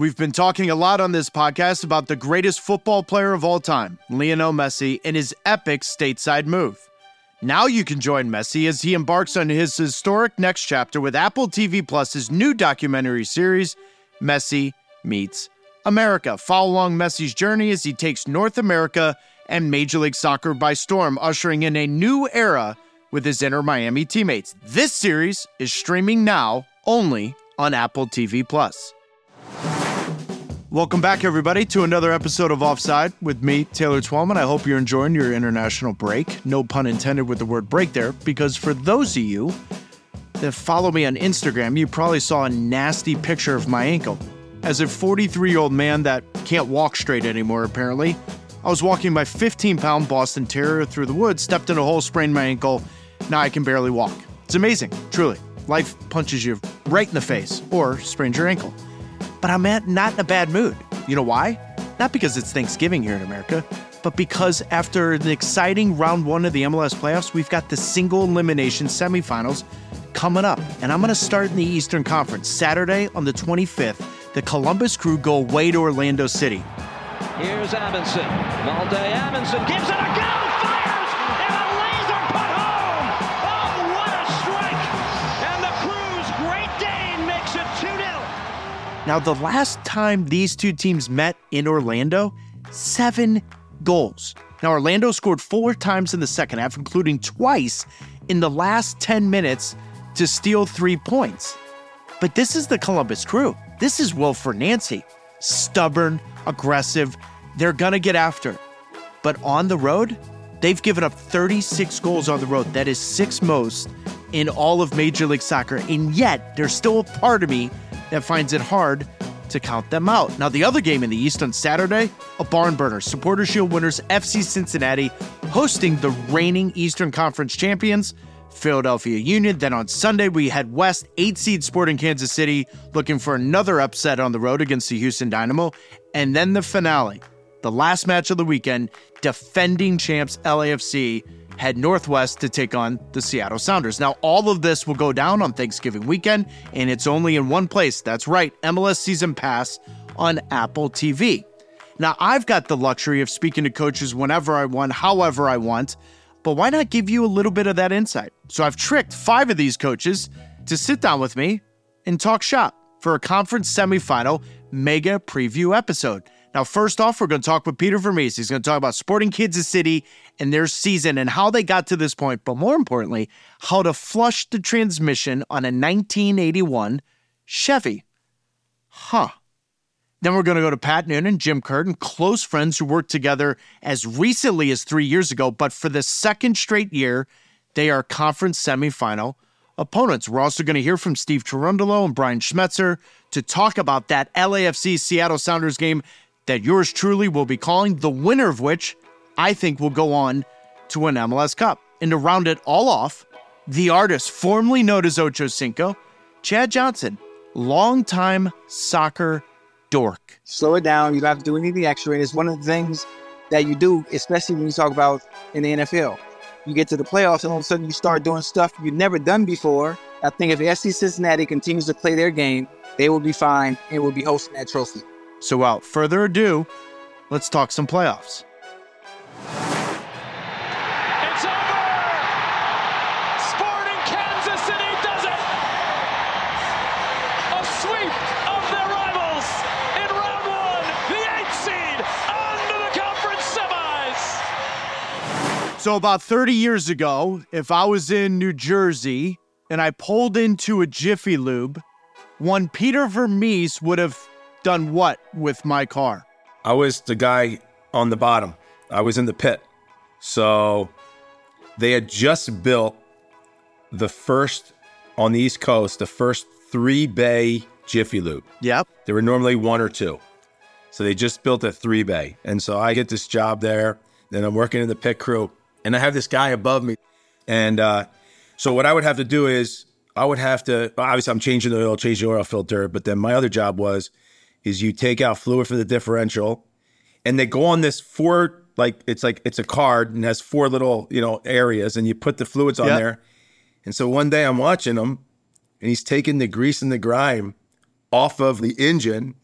We've been talking a lot on this podcast about the greatest football player of all time, Lionel Messi, and his epic stateside move. Now you can join Messi as he embarks on his historic next chapter with Apple TV Plus' new documentary series, Messi Meets America. Follow along Messi's journey as he takes North America and Major League Soccer by storm, ushering in a new era with his Inter Miami teammates. This series is streaming now only on Apple TV Plus. Welcome back, everybody, to another episode of Offside with me, Taylor Twellman. I hope you're enjoying your international break. No pun intended with the word break there, because for those of you that follow me on Instagram, you probably saw a nasty picture of my ankle. As a 43-year-old man that can't walk straight anymore, apparently, I was walking my 15-pound Boston Terrier through the woods, stepped in a hole, sprained my ankle. Now I can barely walk. It's amazing, truly. Life punches you right in the face or sprains your ankle. But I'm not in a bad mood. You know why? Not because it's Thanksgiving here in America, but because after an exciting round one of the MLS playoffs, we've got the single elimination semifinals coming up. And I'm going to start in the Eastern Conference. Saturday on the 25th, the Columbus Crew go away to Orlando City. Here's Amundsen. Valde Amundsen gives it a go! Fires! And a laser put home! Oh, what a strike! And the Crew's Great Dane makes it 2-0. Now, the last time these two teams met in Orlando, 7 goals. Now, Orlando scored 4 times in the second half, including twice in the last 10 minutes to steal 3 points. But this is the Columbus Crew. This is Wilfred Nancy. Stubborn, aggressive. They're going to get after it. But on the road, they've given up 36 goals on the road. That is 6th most in all of Major League Soccer. And yet, there's still a part of me that finds it hard to count them out. Now, the other game in the East on Saturday, a barn burner. Supporters Shield winners FC Cincinnati hosting the reigning Eastern Conference champions, Philadelphia Union. Then on Sunday, we had West 8-seed Sporting Kansas City looking for another upset on the road against the Houston Dynamo. And then the finale, the last match of the weekend, defending champs LAFC head northwest to take on the Seattle Sounders. Now, all of this will go down on Thanksgiving weekend, and it's only in one place. That's right, MLS Season Pass on Apple TV. Now, I've got the luxury of speaking to coaches whenever I want, however I want, but why not give you a little bit of that insight? So I've tricked 5 of these coaches to sit down with me and talk shop for a conference semifinal mega preview episode. Now, first off, we're going to talk with Peter Vermes. He's going to talk about Sporting Kansas City and their season and how they got to this point, but more importantly, how to flush the transmission on a 1981 Chevy. Then we're going to go to Pat Noonan, Jim Curtin, close friends who worked together as recently as 3 years ago, but for the second straight year, they are conference semifinal opponents. We're also going to hear from Steve Cherundolo and Brian Schmetzer to talk about that LAFC Seattle Sounders game that yours truly will be calling, the winner of which I think will go on to an MLS Cup. And to round it all off, the artist formerly known as Ocho Cinco, Chad Johnson, longtime soccer dork. Slow it down. You don't have to do anything extra. And it's one of the things that you do, especially when you talk about in the NFL. You get to the playoffs and all of a sudden you start doing stuff you've never done before. I think if FC Cincinnati continues to play their game, they will be fine and will be hosting that trophy. So without further ado, let's talk some playoffs. It's over! Sporting Kansas City does it! A sweep of their rivals in round one, the 8th seed, on to the conference semis! So about 30 years ago, if I was in New Jersey and I pulled into a Jiffy Lube, one Peter Vermes would have done what with my car? I was the guy on the bottom. I was in the pit. So they had just built the first, on the East Coast, the first 3-bay Jiffy Lube. Yep. There were normally 1 or 2. So they just built a 3-bay. And so I get this job there. Then I'm working in the pit crew. And I have this guy above me. And so what I would have to do is I would have to, obviously I'm changing the oil filter. But then my other job was, is you take out fluid for the differential, and they go on this 4, like, it's a card and has 4 little, areas, and you put the fluids on there. And so one day I'm watching him, and he's taking the grease and the grime off of the engine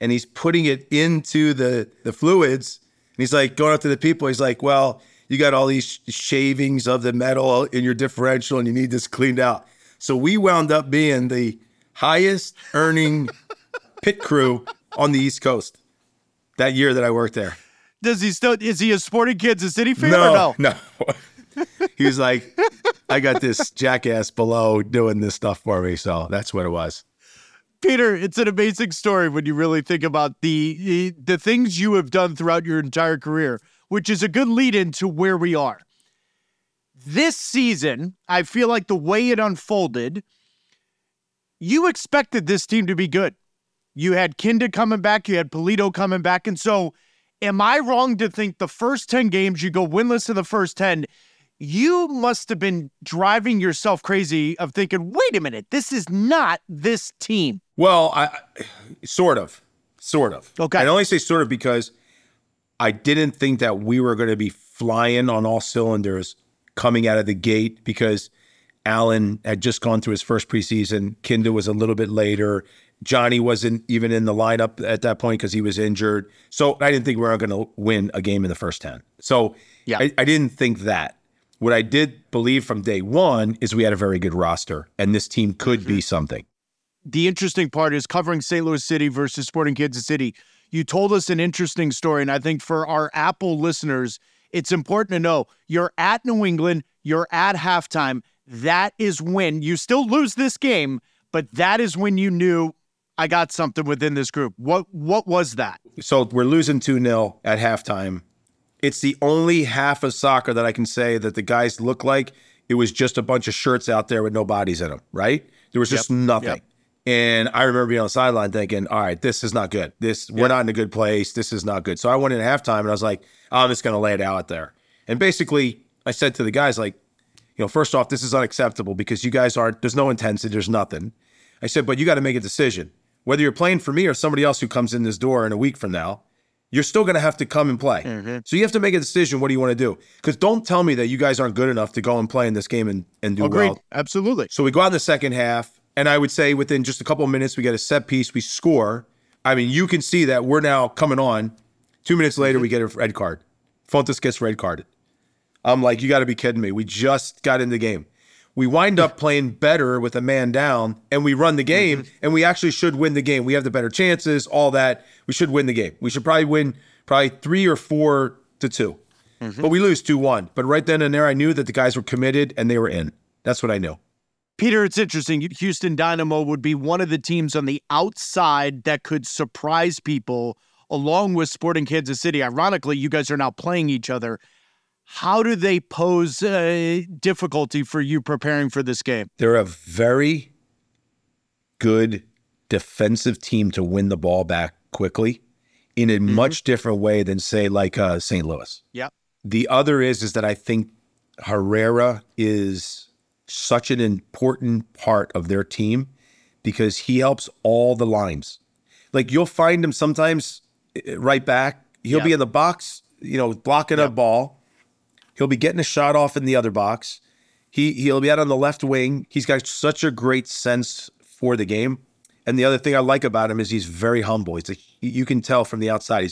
and he's putting it into the fluids. And he's like going up to the people. He's like, well, you got all these shavings of the metal in your differential and you need this cleaned out. So we wound up being the highest earning pit crew on the East Coast that year that I worked there. Does he still, is he a Sporting Kansas City fan or no? No. He was like, I got this jackass below doing this stuff for me. So that's what it was. Peter, it's an amazing story when you really think about the things you have done throughout your entire career, which is a good lead-in to where we are. This season, I feel like the way it unfolded, you expected this team to be good. You had Kinda coming back, you had Pulido coming back, and so am I wrong to think the first 10 games, you go winless in the first 10, you must have been driving yourself crazy of thinking, wait a minute, this is not this team. Well, I sort of. Okay. I only say sort of because I didn't think that we were going to be flying on all cylinders coming out of the gate because Allen had just gone through his first preseason. Kinda was a little bit later. Johnny wasn't even in the lineup at that point because he was injured. So I didn't think we were going to win a game in the first 10. So yeah. I didn't think that. What I did believe from day one is we had a very good roster, and this team could be something. The interesting part is covering St. Louis City versus Sporting Kansas City. You told us an interesting story, and I think for our Apple listeners, it's important to know you're at New England, you're at halftime. That is when you still lose this game, but that is when you knew I got something within this group. What was that? So we're losing 2-0 at halftime. It's the only half of soccer that I can say that the guys look like it was just a bunch of shirts out there with no bodies in them, right? There was just nothing. Yep. And I remember being on the sideline thinking, all right, this is not good. We're not in a good place. This is not good. So I went in at halftime, and I was like, I'm just going to lay it out there. And basically, I said to the guys, like, you know, first off, this is unacceptable because you guys aren't – there's no intensity. There's nothing. I said, but you got to make a decision. Whether you're playing for me or somebody else who comes in this door in a week from now, you're still going to have to come and play. Mm-hmm. So you have to make a decision. What do you want to do? Because don't tell me that you guys aren't good enough to go and play in this game and do well. Absolutely. So we go out in the second half. And I would say within just a couple of minutes, we get a set piece, we score. I mean, you can see that we're now coming on. 2 minutes later, we get a red card. Fontes gets red carded. I'm like, you got to be kidding me. We just got in the game. We wind up playing better with a man down, and we run the game, and we actually should win the game. We have the better chances, all that. We should win the game. We should probably win 3 or 4-2. But we lose 2-1. But right then and there, I knew that the guys were committed, and they were in. That's what I knew. Peter, it's interesting. Houston Dynamo would be one of the teams on the outside that could surprise people, along with Sporting Kansas City. Ironically, you guys are now playing each other. How do they pose difficulty for you preparing for this game? They're a very good defensive team to win the ball back quickly in a much different way than, say, like St. Louis. Yeah. The other is that I think Herrera is such an important part of their team because he helps all the lines. Like, you'll find him sometimes right back. He'll be in the box, you know, blocking a ball. He'll be getting a shot off in the other box. He'll be out on the left wing. He's got such a great sense for the game. And the other thing I like about him is he's very humble. It's you can tell from the outside.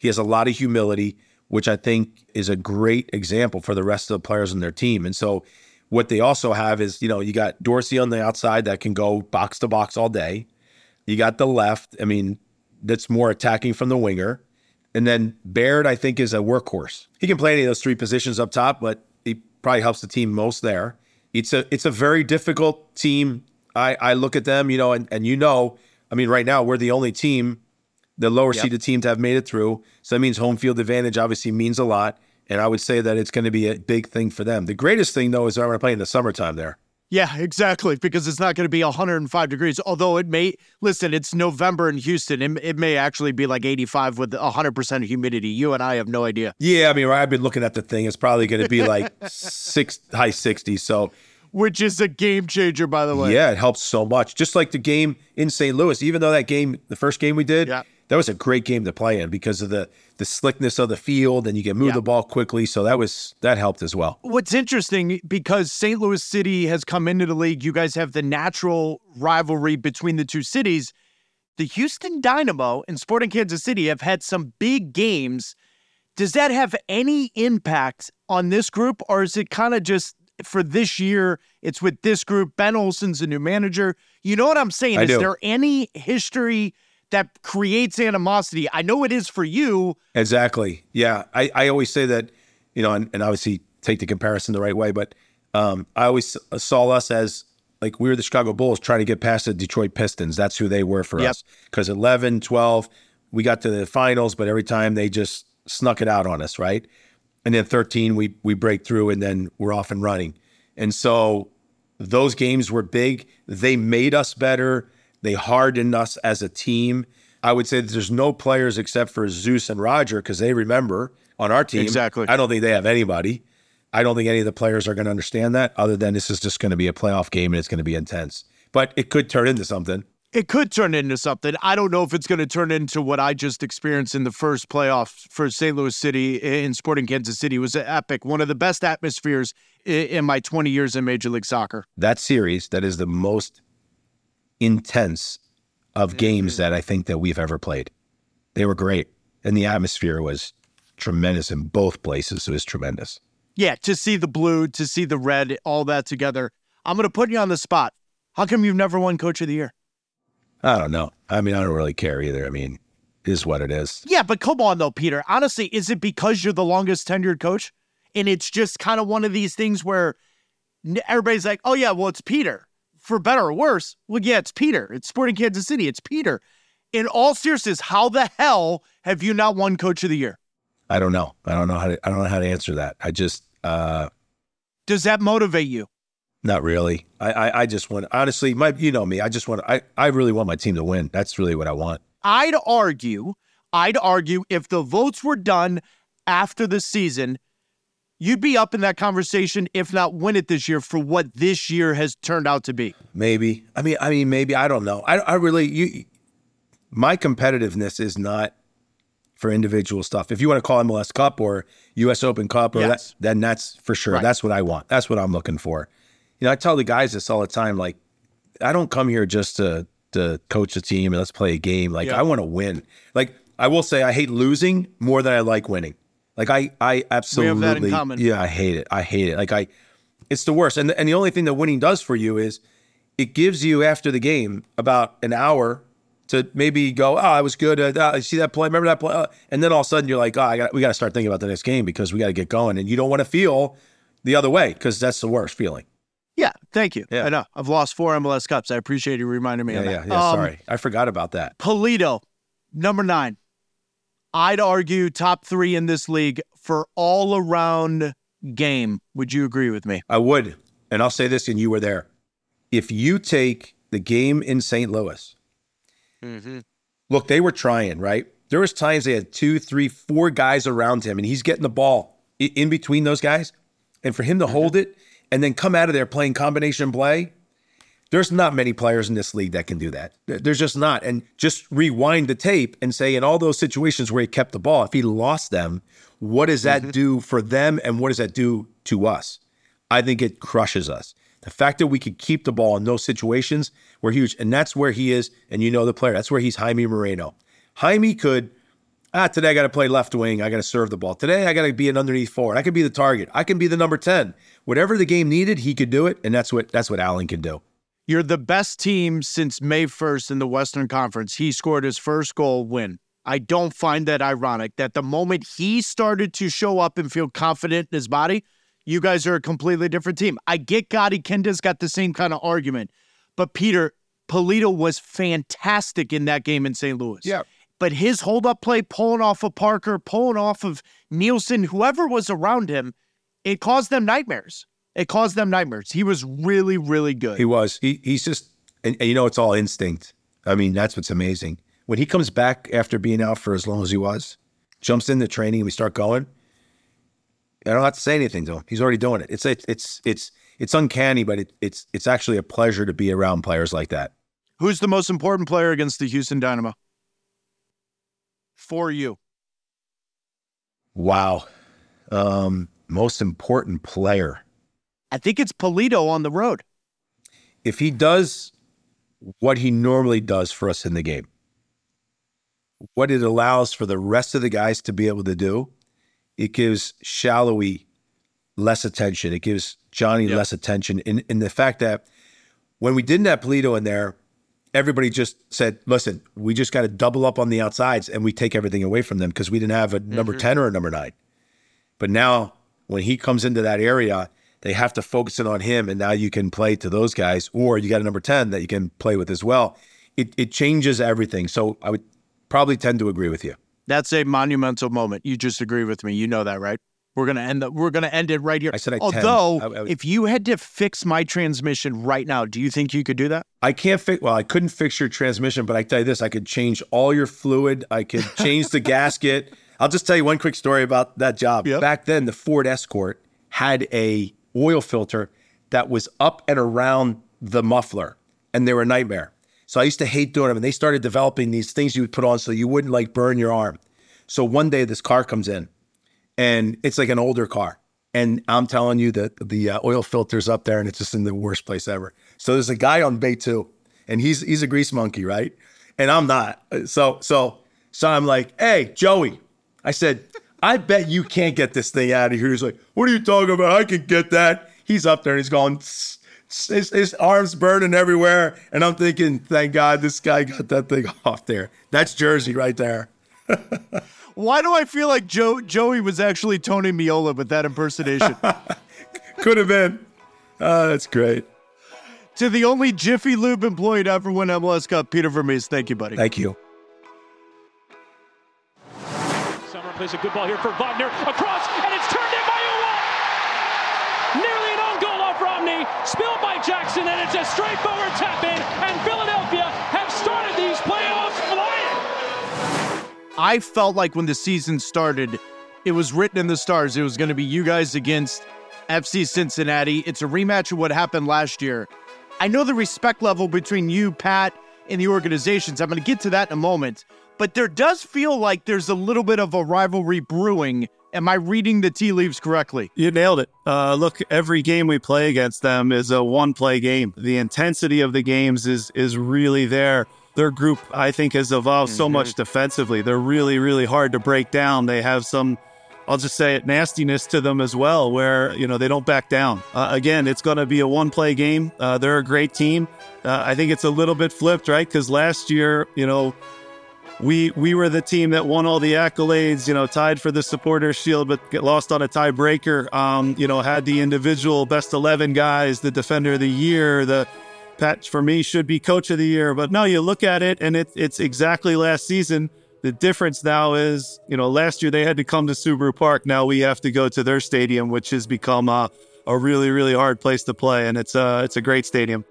He has a lot of humility, which I think is a great example for the rest of the players on their team. And so what they also have is, you know, you got Dorsey on the outside that can go box to box all day. You got the left. I mean, that's more attacking from the winger. And then Baird, I think, is a workhorse. He can play any of those three positions up top, but he probably helps the team most there. It's a very difficult team. I look at them, you know, and you know, I mean, right now we're the only team, the lower-seeded team to have made it through. So that means home field advantage obviously means a lot. And I would say that it's going to be a big thing for them. The greatest thing, though, is I'm going to play in the summertime there. Yeah, exactly, because it's not going to be 105 degrees, although it may, listen, it's November in Houston. It may actually be like 85 with 100% humidity. You and I have no idea. Yeah, I mean, I've been looking at the thing. It's probably going to be like high 60s. So, which is a game changer, by the way. Yeah, it helps so much. Just like the game in St. Louis, even though that game, the first game we did, that was a great game to play in because of the slickness of the field, and you can move the ball quickly. So that helped as well. What's interesting, because St. Louis City has come into the league, you guys have the natural rivalry between the two cities. The Houston Dynamo and Sporting Kansas City have had some big games. Does that have any impact on this group, or is it kind of just for this year, it's with this group? Ben Olsen's a new manager. You know what I'm saying? Is there any history that creates animosity? I know it is for you. Exactly. Yeah. I always say that, you know, and obviously take the comparison the right way, but I always saw us as, like, we were the Chicago Bulls trying to get past the Detroit Pistons. That's who they were for us. Because 11, 12, we got to the finals, but every time they just snuck it out on us, right? And then 13, we break through, and then we're off and running. And so those games were big. They made us better. They hardened us as a team. I would say that there's no players except for Zeus and Roger, because they remember on our team. Exactly. I don't think they have anybody. I don't think any of the players are going to understand that, other than this is just going to be a playoff game and it's going to be intense. But it could turn into something. It could turn into something. I don't know if it's going to turn into what I just experienced in the first playoff for St. Louis City in Sporting Kansas City. It was epic. One of the best atmospheres in my 20 years in Major League Soccer. That series, that is the most intense of games that I think that we've ever played. They were great. And the atmosphere was tremendous in both places. It was tremendous. Yeah, to see the blue, to see the red, all that together. I'm going to put you on the spot. How come you've never won Coach of the Year? I don't know. I mean, I don't really care either. I mean, it is what it is. Yeah, but come on, though, Peter. Honestly, is it because you're the longest tenured coach? And it's just kind of one of these things where everybody's like, oh, yeah, well, it's Peter. For better or worse, well, yeah, it's Peter. It's Sporting Kansas City. It's Peter. In all seriousness, how the hell have you not won Coach of the Year? I don't know. I don't know how to answer that. I just... Does that motivate you? Not really. I just want, honestly, you know me, I just want, I really want my team to win. That's really what I want. I'd argue if the votes were done after the season, you'd be up in that conversation, if not win it this year, for what this year has turned out to be. Maybe. I mean, maybe, I don't know. My competitiveness is not for individual stuff. If you want to call MLS Cup or US Open Cup, or that, then that's for sure. Right. That's what I want. That's what I'm looking for. You know, I tell the guys this all the time, like, I don't come here just to coach a team and let's play a game. Like, I want to win. Like, I will say I hate losing more than I like winning. Like, I absolutely, we have that in common. Yeah, I hate it. Like, it's the worst. And the only thing that winning does for you is it gives you, after the game, about an hour to maybe go, oh, I was good. I see that play. Remember that play? And then all of a sudden you're like, oh, we got to start thinking about the next game because we got to get going. And you don't want to feel the other way because that's the worst feeling. Yeah, thank you. Yeah. I know. I've lost 4 MLS Cups. I appreciate you reminding me of that. Yeah, sorry. I forgot about that. Pulido, number 9. I'd argue top 3 in this league for all-around game. Would you agree with me? I would. And I'll say this, and you were there. If you take the game in St. Louis, look, they were trying, right? There was times they had 2, 3, 4 guys around him, and he's getting the ball in between those guys. And for him to hold it and then come out of there playing combination play, there's not many players in this league that can do that. There's just not. And just rewind the tape and say, in all those situations where he kept the ball, if he lost them, what does that do for them and what does that do to us? I think it crushes us. The fact that we could keep the ball in those situations were huge. And that's where he is, and you know the player. That's where he's Jaime Moreno. Jaime could, today I got to play left wing. I got to serve the ball. Today I got to be an underneath forward. I could be the target. I can be the number 10. Whatever the game needed, he could do it, and that's what Allen can do. You're the best team since May 1st in the Western Conference. He scored his first goal win. I don't find that ironic that the moment he started to show up and feel confident in his body, you guys are a completely different team. I get Gotti Kenda's got the same kind of argument. But Peter, Pulido was fantastic in that game in St. Louis. Yeah. But his hold-up play, pulling off of Parker, pulling off of Nielsen, whoever was around him, it caused them nightmares. He was really, really good. He was. He's just, and you know, it's all instinct. I mean, that's what's amazing. When he comes back after being out for as long as he was, jumps into training, and we start going, I don't have to say anything to him. He's already doing it. It's uncanny, but it's actually a pleasure to be around players like that. Who's the most important player against the Houston Dynamo for you? Wow, most important player. I think it's Pulido on the road. If he does what he normally does for us in the game, what it allows for the rest of the guys to be able to do, it gives Shallowy less attention. It gives Johnny less attention. And the fact that when we didn't have Pulido in there, everybody just said, listen, we just got to double up on the outsides and we take everything away from them because we didn't have a number 10 or a number 9. But now when he comes into that area, they have to focus in on him, and now you can play to those guys, or you got a number 10 that you can play with as well. It changes everything. So I would probably tend to agree with you. That's a monumental moment. You just agree with me. You know that, right? We're gonna end it right here. I said I tend. Although, if you had to fix my transmission right now, do you think you could do that? I can't fix. Well, I couldn't fix your transmission, but I tell you this: I could change all your fluid. I could change the gasket. I'll just tell you one quick story about that job. Yep. Back then, the Ford Escort had a oil filter that was up and around the muffler, and they were a nightmare. So I used to hate doing them, and they started developing these things you would put on so you wouldn't like burn your arm. So one day this car comes in, and it's like an older car. And I'm telling you that the oil filter's up there, and it's just in the worst place ever. So there's a guy on Bay 2, and he's a grease monkey, right? And I'm not. So I'm like, hey, Joey. I said, I bet you can't get this thing out of here. He's like, what are you talking about? I can get that. He's up there, and he's going, his arm's burning everywhere. And I'm thinking, thank God this guy got that thing off there. That's Jersey right there. Why do I feel like Joey was actually Tony Meola with that impersonation? Could have been. That's great. To the only Jiffy Lube employee to ever win MLS Cup, Peter Vermes, thank you, buddy. Thank you. Summer plays a good ball here for Wagner. Across, and it's turned in by Uwa. Nearly an own goal off Romney. Spilled by Jackson, and it's a straightforward tap-in. And Philadelphia have started these playoffs flying. I felt like when the season started, it was written in the stars. It was going to be you guys against FC Cincinnati. It's a rematch of what happened last year. I know the respect level between you, Pat, and the organizations. I'm going to get to that in a moment. But there does feel like there's a little bit of a rivalry brewing. Am I reading the tea leaves correctly? You nailed it. Look, every game we play against them is a one-play game. The intensity of the games is really there. Their group, I think, has evolved so much defensively. They're really, really hard to break down. They have some, I'll just say it, nastiness to them as well, where, you know, they don't back down. Again, it's going to be a one-play game. They're a great team. I think it's a little bit flipped, right? Because last year, you know, we were the team that won all the accolades, you know, tied for the Supporters' Shield, but get lost on a tiebreaker. You know, had the individual best 11 guys, the Defender of the Year, the Pat, for me, should be Coach of the Year. But no, you look at it, and it's exactly last season. The difference now is, you know, last year they had to come to Subaru Park. Now we have to go to their stadium, which has become a really, really hard place to play. And it's a great stadium.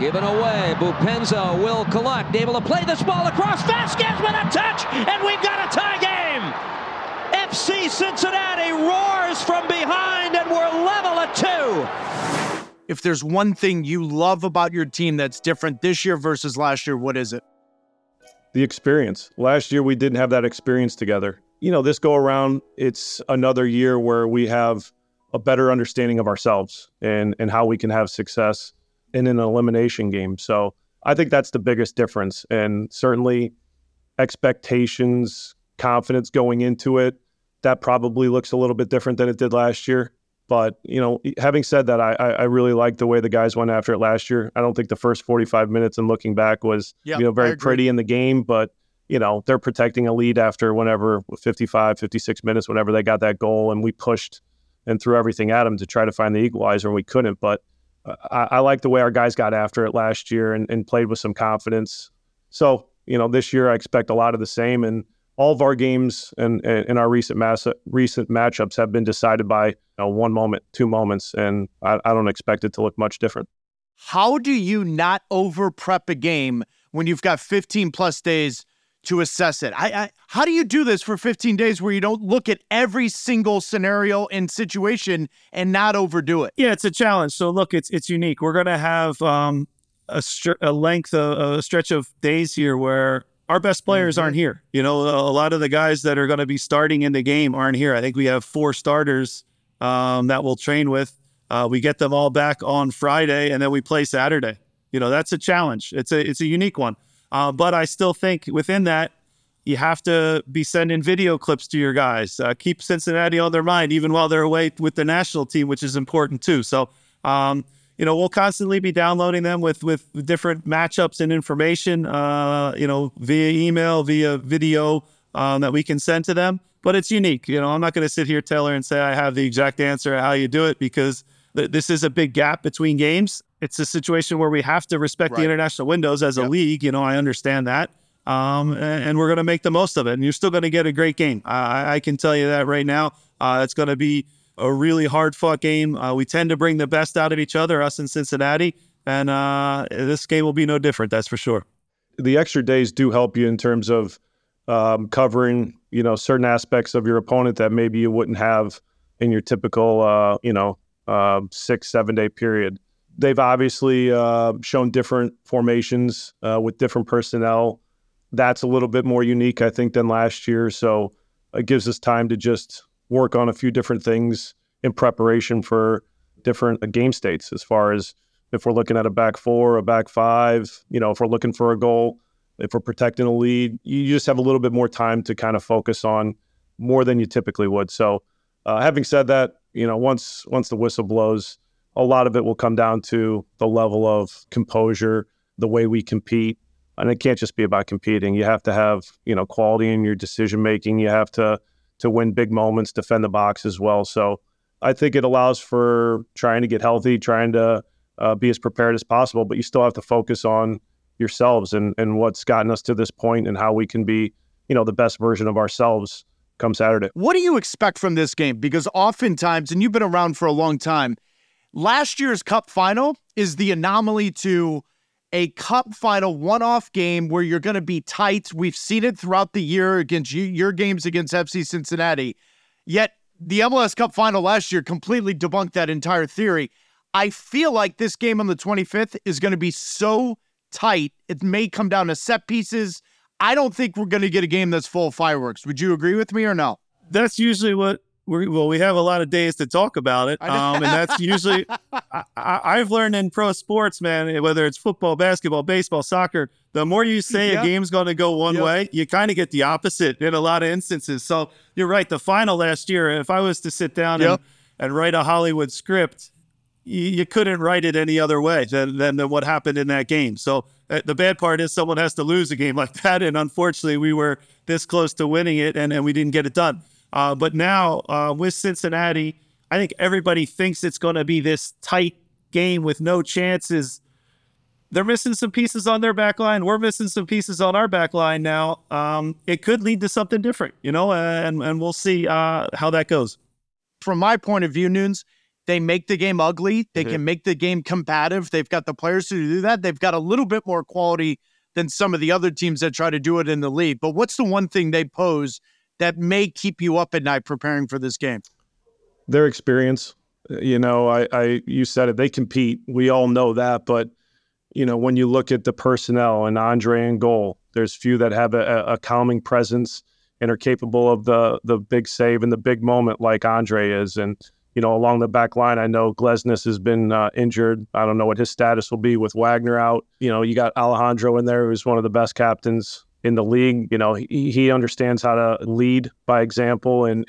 Given away. Bupenza will collect. Able to play this ball across. Vasquez with a touch, and we've got a tie game. FC Cincinnati roars from behind, and we're level at 2. If there's one thing you love about your team that's different this year versus last year, what is it? The experience. Last year, we didn't have that experience together. You know, this go around, it's another year where we have a better understanding of ourselves and how we can have success in an elimination game. So I think that's the biggest difference. And certainly expectations, confidence going into it, that probably looks a little bit different than it did last year. But, you know, having said that, I really like the way the guys went after it last year. I don't think the first 45 minutes and looking back was, you know, very pretty in the game. But, you know, they're protecting a lead after whenever 55, 56 minutes, whenever they got that goal. And we pushed and threw everything at them to try to find the equalizer, and we couldn't. But I like the way our guys got after it last year and played with some confidence. So, you know, this year I expect a lot of the same. And all of our games and our recent matchups have been decided by, you know, one moment, two moments, and I don't expect it to look much different. How do you not over-prep a game when you've got 15-plus days to assess it? How do you do this for 15 days where you don't look at every single scenario and situation and not overdo it? Yeah, it's a challenge. So, look, it's unique. We're going to have a stretch of days here where our best players aren't here. You know, a lot of the guys that are going to be starting in the game aren't here. I think we have 4 starters that we'll train with. We get them all back on Friday, and then we play Saturday. You know, that's a challenge. It's a unique one. But I still think within that, You have to be sending video clips to your guys. Keep Cincinnati on their mind, even while they're away with the national team, which is important too. So, you know, we'll constantly be downloading them with different matchups and information, you know, via email, via video that we can send to them. But it's unique. You know, I'm not going to sit here, Taylor, and say I have the exact answer of how you do it, because this is a big gap between games. It's a situation where we have to respect the international windows as a league. You know, I understand that. And we're going to make the most of it. And you're still going to get a great game. I can tell you that right now. It's going to be a really hard-fought game. We tend to bring the best out of each other, us in Cincinnati. And this game will be no different, that's for sure. The extra days do help you in terms of covering, you know, certain aspects of your opponent that maybe you wouldn't have in your typical, 6-7 day period. They've obviously shown different formations with different personnel. That's a little bit more unique, I think, than last year. So it gives us time to just work on a few different things in preparation for different game states, as far as if we're looking at a back four, a back five, you know, if we're looking for a goal, if we're protecting a lead, you just have a little bit more time to kind of focus on more than you typically would. So having said that, you know, once the whistle blows, a lot of it will come down to the level of composure, the way we compete. And it can't just be about competing. You have to have, you know, quality in your decision-making. You have to win big moments, defend the box as well. So I think it allows for trying to get healthy, trying to be as prepared as possible, but you still have to focus on yourselves and what's gotten us to this point and how we can be, you know, the best version of ourselves come Saturday. What do you expect from this game? Because oftentimes, and you've been around for a long time, last year's Cup Final is the anomaly to a Cup Final one-off game where you're going to be tight. We've seen it throughout the year against your games against FC Cincinnati. Yet the MLS Cup Final last year completely debunked that entire theory. I feel like this game on the 25th is going to be so tight. It may come down to set pieces. I don't think we're going to get a game that's full of fireworks. Would you agree with me or no? That's usually what we have a lot of days to talk about it. And that's usually, I've learned in pro sports, man, whether it's football, basketball, baseball, soccer, the more you say a game's going to go one way, you kind of get the opposite in a lot of instances. So you're right. The final last year, if I was to sit down and write a Hollywood script, you couldn't write it any other way than what happened in that game. So the bad part is someone has to lose a game like that. And unfortunately, we were this close to winning it and we didn't get it done. But now with Cincinnati, I think everybody thinks it's going to be this tight game with no chances. They're missing some pieces on their back line. We're missing some pieces on our back line now. It could lead to something different, you know, and we'll see how that goes. From my point of view, Nunes, they make the game ugly. They can make the game combative. They've got the players to do that. They've got a little bit more quality than some of the other teams that try to do it in the league. But what's the one thing they pose that may keep you up at night preparing for this game? Their experience. You know, you said it, they compete. We all know that. But, you know, when you look at the personnel and Andre in goal, there's few that have a calming presence and are capable of the big save and the big moment like Andre is. And, you know, along the back line, I know Glesnes has been injured. I don't know what his status will be with Wagner out. You know, you got Alejandro in there, who's one of the best captains in the league. You know, he understands how to lead by example and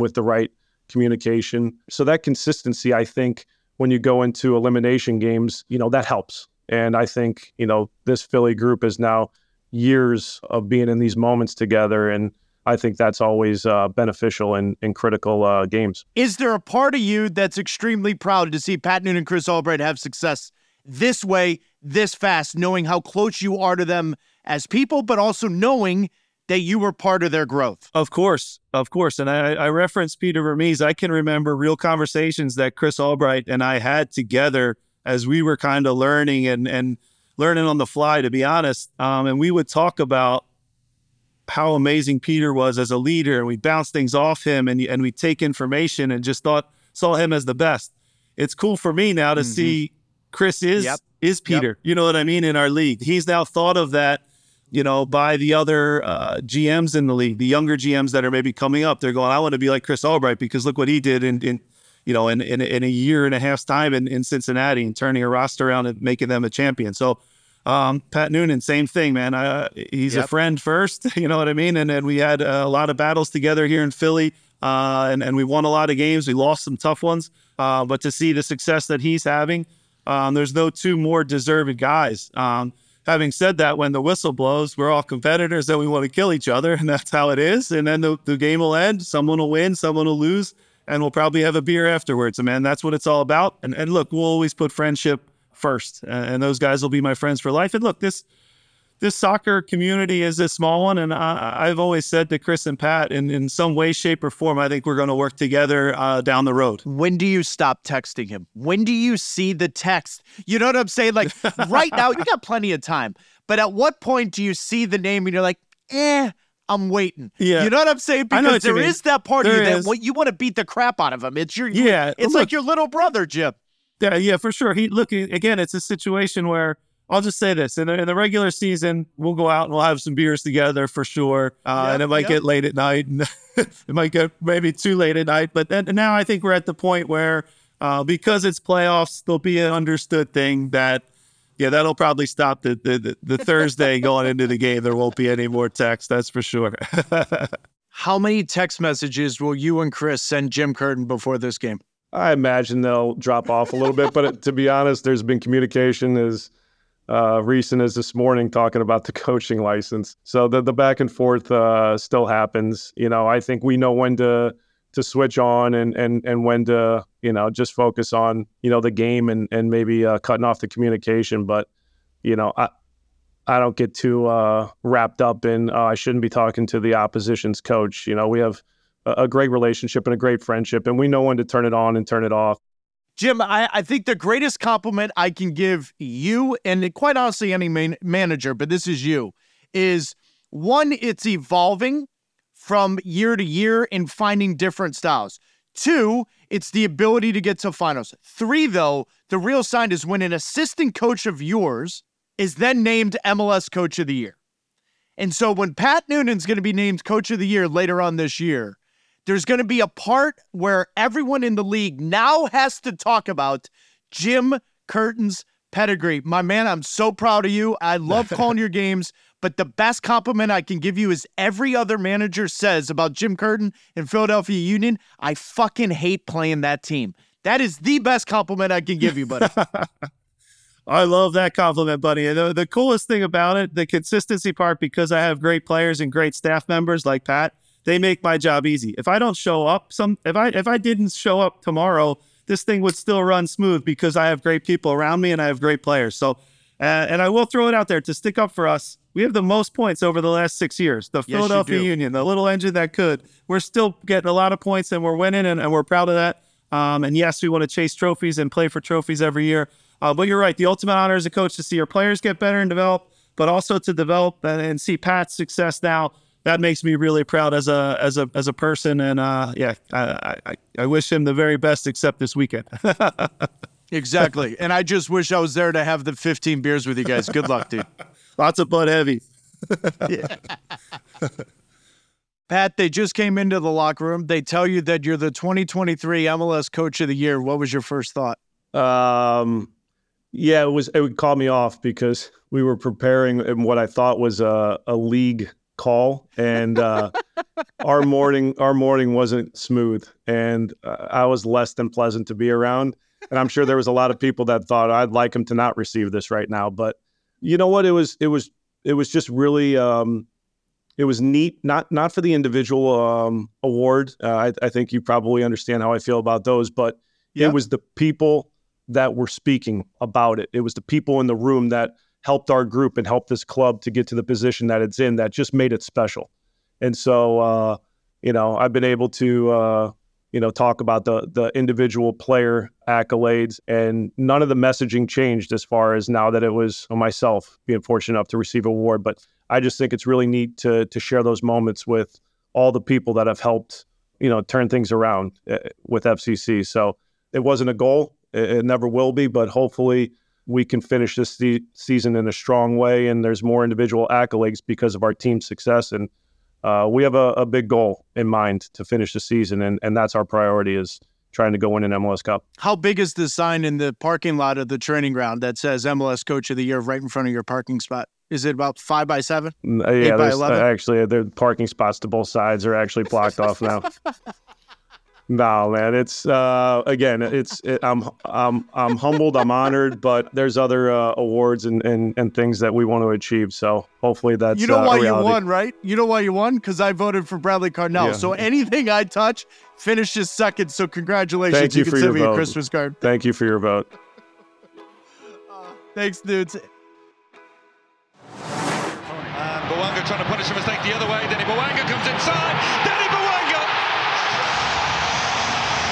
with the right communication. So that consistency, I think, when you go into elimination games, you know, that helps. And I think, you know, this Philly group is now years of being in these moments together. And I think that's always beneficial in critical games. Is there a part of you that's extremely proud to see Pat Noonan and Chris Albright have success this way, this fast, knowing how close you are to them as people, but also knowing that you were part of their growth? Of course. And I referenced Peter Vermes. I can remember real conversations that Chris Albright and I had together as we were kind of learning and learning on the fly, to be honest. And we would talk about how amazing Peter was as a leader, and we bounced things off him and we take information and just saw him as the best. It's cool for me now to see Chris is Peter. You know what I mean? In our league, he's now thought of that, you know, by the other GMs in the league, the younger GMs that are maybe coming up. They're going, I want to be like Chris Albright, because look what he did in a year and a half's time in Cincinnati, and turning a roster around and making them a champion. So Pat Noonan, same thing, man. He's a friend first, you know what I mean? And then we had a lot of battles together here in Philly, and we won a lot of games. We lost some tough ones, but to see the success that he's having, there's no two more deserving guys. Having said that, when the whistle blows, we're all competitors and we want to kill each other, and that's how it is. And then the game will end, someone will win, someone will lose, and we'll probably have a beer afterwards. And man, that's what it's all about. And look, we'll always put friendship first, and those guys will be my friends for life. And look, this soccer community is a small one, and I've always said to Chris and Pat, in some way, shape, or form, I think we're going to work together down the road. When do you stop texting him? When do you see the text? You know what I'm saying? Like, right now, you got plenty of time. But at what point do you see the name and you're like, I'm waiting? Yeah. You know what I'm saying? Because there is that part of you that you want to beat the crap out of him. It's your, it's like your little brother, Jim. Yeah, for sure. Look, again, it's a situation where, I'll just say this. In the regular season, we'll go out and we'll have some beers together for sure. And it might get late at night. And it might get maybe too late at night. But now I think we're at the point where, because it's playoffs, there'll be an understood thing that, that'll probably stop the Thursday going into the game. There won't be any more text. That's for sure. How many text messages will you and Chris send Jim Curtin before this game? I imagine they'll drop off a little bit. But to be honest, there's been communication is recent as this morning talking about the coaching license. So the back and forth still happens. You know, I think we know when to switch on and when to, just focus on, the game and maybe cutting off the communication. But, I don't get too wrapped up in, I shouldn't be talking to the opposition's coach. We have a great relationship and a great friendship, and we know when to turn it on and turn it off. Jim, I think the greatest compliment I can give you, and quite honestly any manager, but this is you, is one, it's evolving from year to year and finding different styles. Two, it's the ability to get to finals. Three, though, the real sign is when an assistant coach of yours is then named MLS Coach of the Year. And so when Pat Noonan's going to be named Coach of the Year later on this year, there's going to be a part where everyone in the league now has to talk about Jim Curtin's pedigree. My man, I'm so proud of you. I love calling your games, but the best compliment I can give you is every other manager says about Jim Curtin and Philadelphia Union, I fucking hate playing that team. That is the best compliment I can give you, buddy. I love that compliment, buddy. And the coolest thing about it, the consistency part, because I have great players and great staff members like Pat, they make my job easy. If I don't show up, if I didn't show up tomorrow, this thing would still run smooth because I have great people around me and I have great players. So, and I will throw it out there to stick up for us. We have the most points over the last 6 years. The Philadelphia Union, the little engine that could. We're still getting a lot of points and we're winning and we're proud of that. And yes, we want to chase trophies and play for trophies every year. But you're right. The ultimate honor as a coach to see your players get better and develop, but also to develop and see Pat's success now. That makes me really proud as a person, and I wish him the very best, except this weekend. Exactly, and I just wish I was there to have the 15 beers with you guys. Good luck, dude. Lots of Bud Heavy. Yeah. Pat, they just came into the locker room. They tell you that you're the 2023 MLS Coach of the Year. What was your first thought? It would call me off because we were preparing in what I thought was a league call, and our morning wasn't smooth, and I was less than pleasant to be around, and I'm sure there was a lot of people that thought I'd like him to not receive this right now. But you know what, it was just really it was neat, not for the individual award. I think you probably understand how I feel about those, but it was the people that were speaking about it. It was the people in the room that helped our group and helped this club to get to the position that it's in that just made it special. And so, I've been able to, talk about the individual player accolades, and none of the messaging changed as far as now that it was myself being fortunate enough to receive an award. But I just think it's really neat to share those moments with all the people that have helped, turn things around with FCC. So it wasn't a goal. It never will be, but hopefully we can finish this season in a strong way, and there's more individual accolades because of our team's success. And we have a big goal in mind to finish the season, and that's our priority, is trying to go win an MLS Cup. How big is the sign in the parking lot of the training ground that says MLS Coach of the Year right in front of your parking spot? Is it about 5 by 7? Yeah, 8 by 11? Actually, the parking spots to both sides are actually blocked off now. No, man, it's again, I'm humbled, I'm honored, but there's other awards and things that we want to achieve. So hopefully that's you know why you won, right? You know why you won? Because I voted for Bradley Carnell. Yeah. So anything I touch finishes second. So congratulations! Thank you for your vote. You can send me a Christmas card. Thank you for your vote. Thanks, dudes. Bouanga trying to punish a mistake the other way. Denny Bouanga comes inside. Denny Bouanga!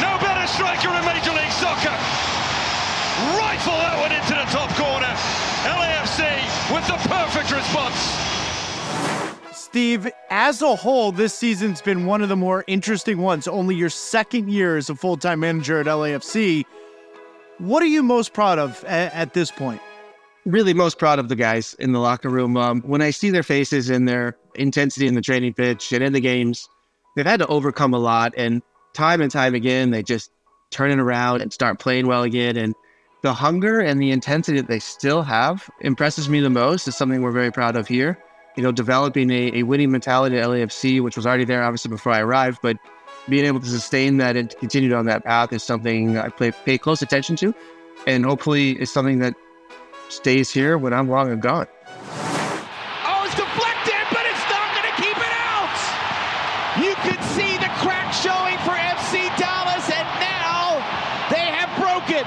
No better striker in Major League Soccer. Rifle that one into the top corner. LAFC with the perfect response. Steve, as a whole, this season's been one of the more interesting ones. Only your second year as a full-time manager at LAFC. What are you most proud of at this point? Really most proud of the guys in the locker room. When I see their faces and their intensity in the training pitch and in the games, they've had to overcome a lot. And time again, they just turn it around and start playing well again. And the hunger and the intensity that they still have impresses me the most. It's something we're very proud of here. You know, developing a winning mentality at LAFC, which was already there, obviously, before I arrived. But being able to sustain that and continue on that path is something I pay close attention to. And hopefully it's something that stays here when I'm long and gone. Oh, it's deflected, but it's not going to keep it out. You could see the crack showing for FC Dallas, and now they have broken.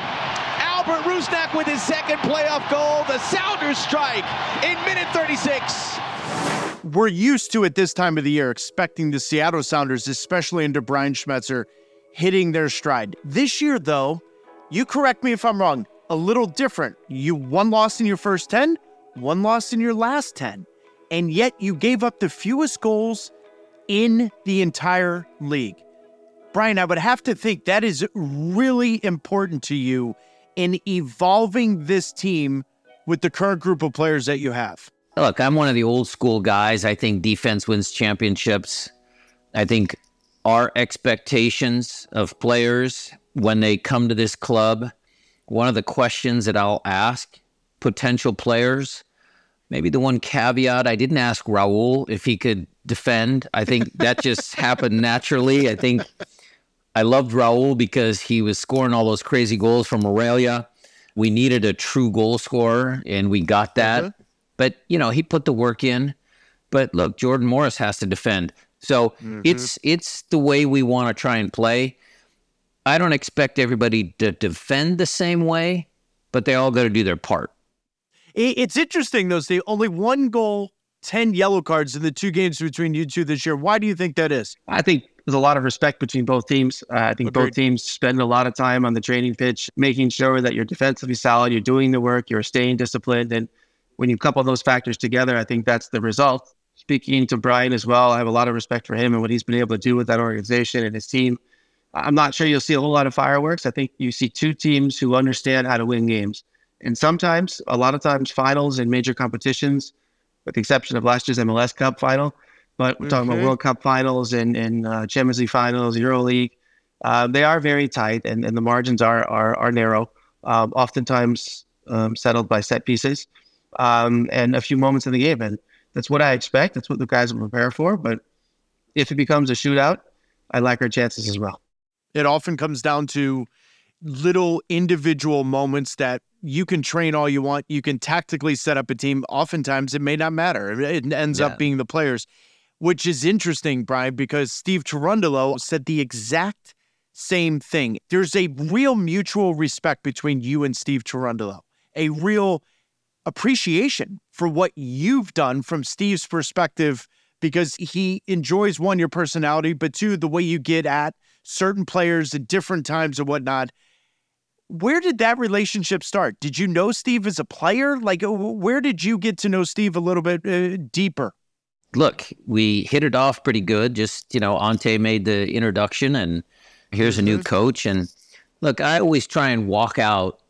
Albert Rusnak with his second playoff goal, the Sounders strike in minute 36. We're used to, at this time of the year, expecting the Seattle Sounders, especially under Brian Schmetzer, hitting their stride. This year, though, you correct me if I'm wrong, a little different. You one loss in your first 10, one loss in your last 10, and yet you gave up the fewest goals in the entire league. Brian, I would have to think that is really important to you in evolving this team with the current group of players that you have. Look, I'm one of the old school guys. I think defense wins championships. I think our expectations of players when they come to this club, one of the questions that I'll ask potential players, maybe the one caveat, I didn't ask Raul if he could defend. I think that just happened naturally. I think I loved Raul because he was scoring all those crazy goals from Morelia. We needed a true goal scorer, and we got that. Mm-hmm. But, you know, he put the work in. But, look, Jordan Morris has to defend. So it's the way we want to try and play. I don't expect everybody to defend the same way, but they all got to do their part. It's interesting, though, Steve. Only one goal, 10 yellow cards in the two games between you two this year. Why do you think that is? I think there's a lot of respect between both teams. I think both teams spend a lot of time on the training pitch, making sure that you're defensively solid, you're doing the work, you're staying disciplined. And when you couple those factors together, I think that's the result. Speaking to Brian as well, I have a lot of respect for him and what he's been able to do with that organization and his team. I'm not sure you'll see a whole lot of fireworks. I think you see two teams who understand how to win games. And sometimes, a lot of times, finals and major competitions, with the exception of last year's MLS Cup final, but we're talking about World Cup finals and Champions League finals, EuroLeague. They are very tight, and the margins are narrow, oftentimes settled by set pieces and a few moments in the game. And that's what I expect. That's what the guys will prepare for. But if it becomes a shootout, I like our chances as well. It often comes down to little individual moments that you can train all you want. You can tactically set up a team. Oftentimes, it may not matter. It ends up being the players, which is interesting, Brian, because Steve Cherundolo said the exact same thing. There's a real mutual respect between you and Steve Cherundolo, a real appreciation for what you've done from Steve's perspective, because he enjoys, one, your personality, but two, the way you get at certain players at different times and whatnot. Where did that relationship start? Did you know Steve as a player? Like, where did you get to know Steve a little bit deeper? Look, we hit it off pretty good. Just, you know, Ante made the introduction, and here's a new coach. And look, I always try and walk out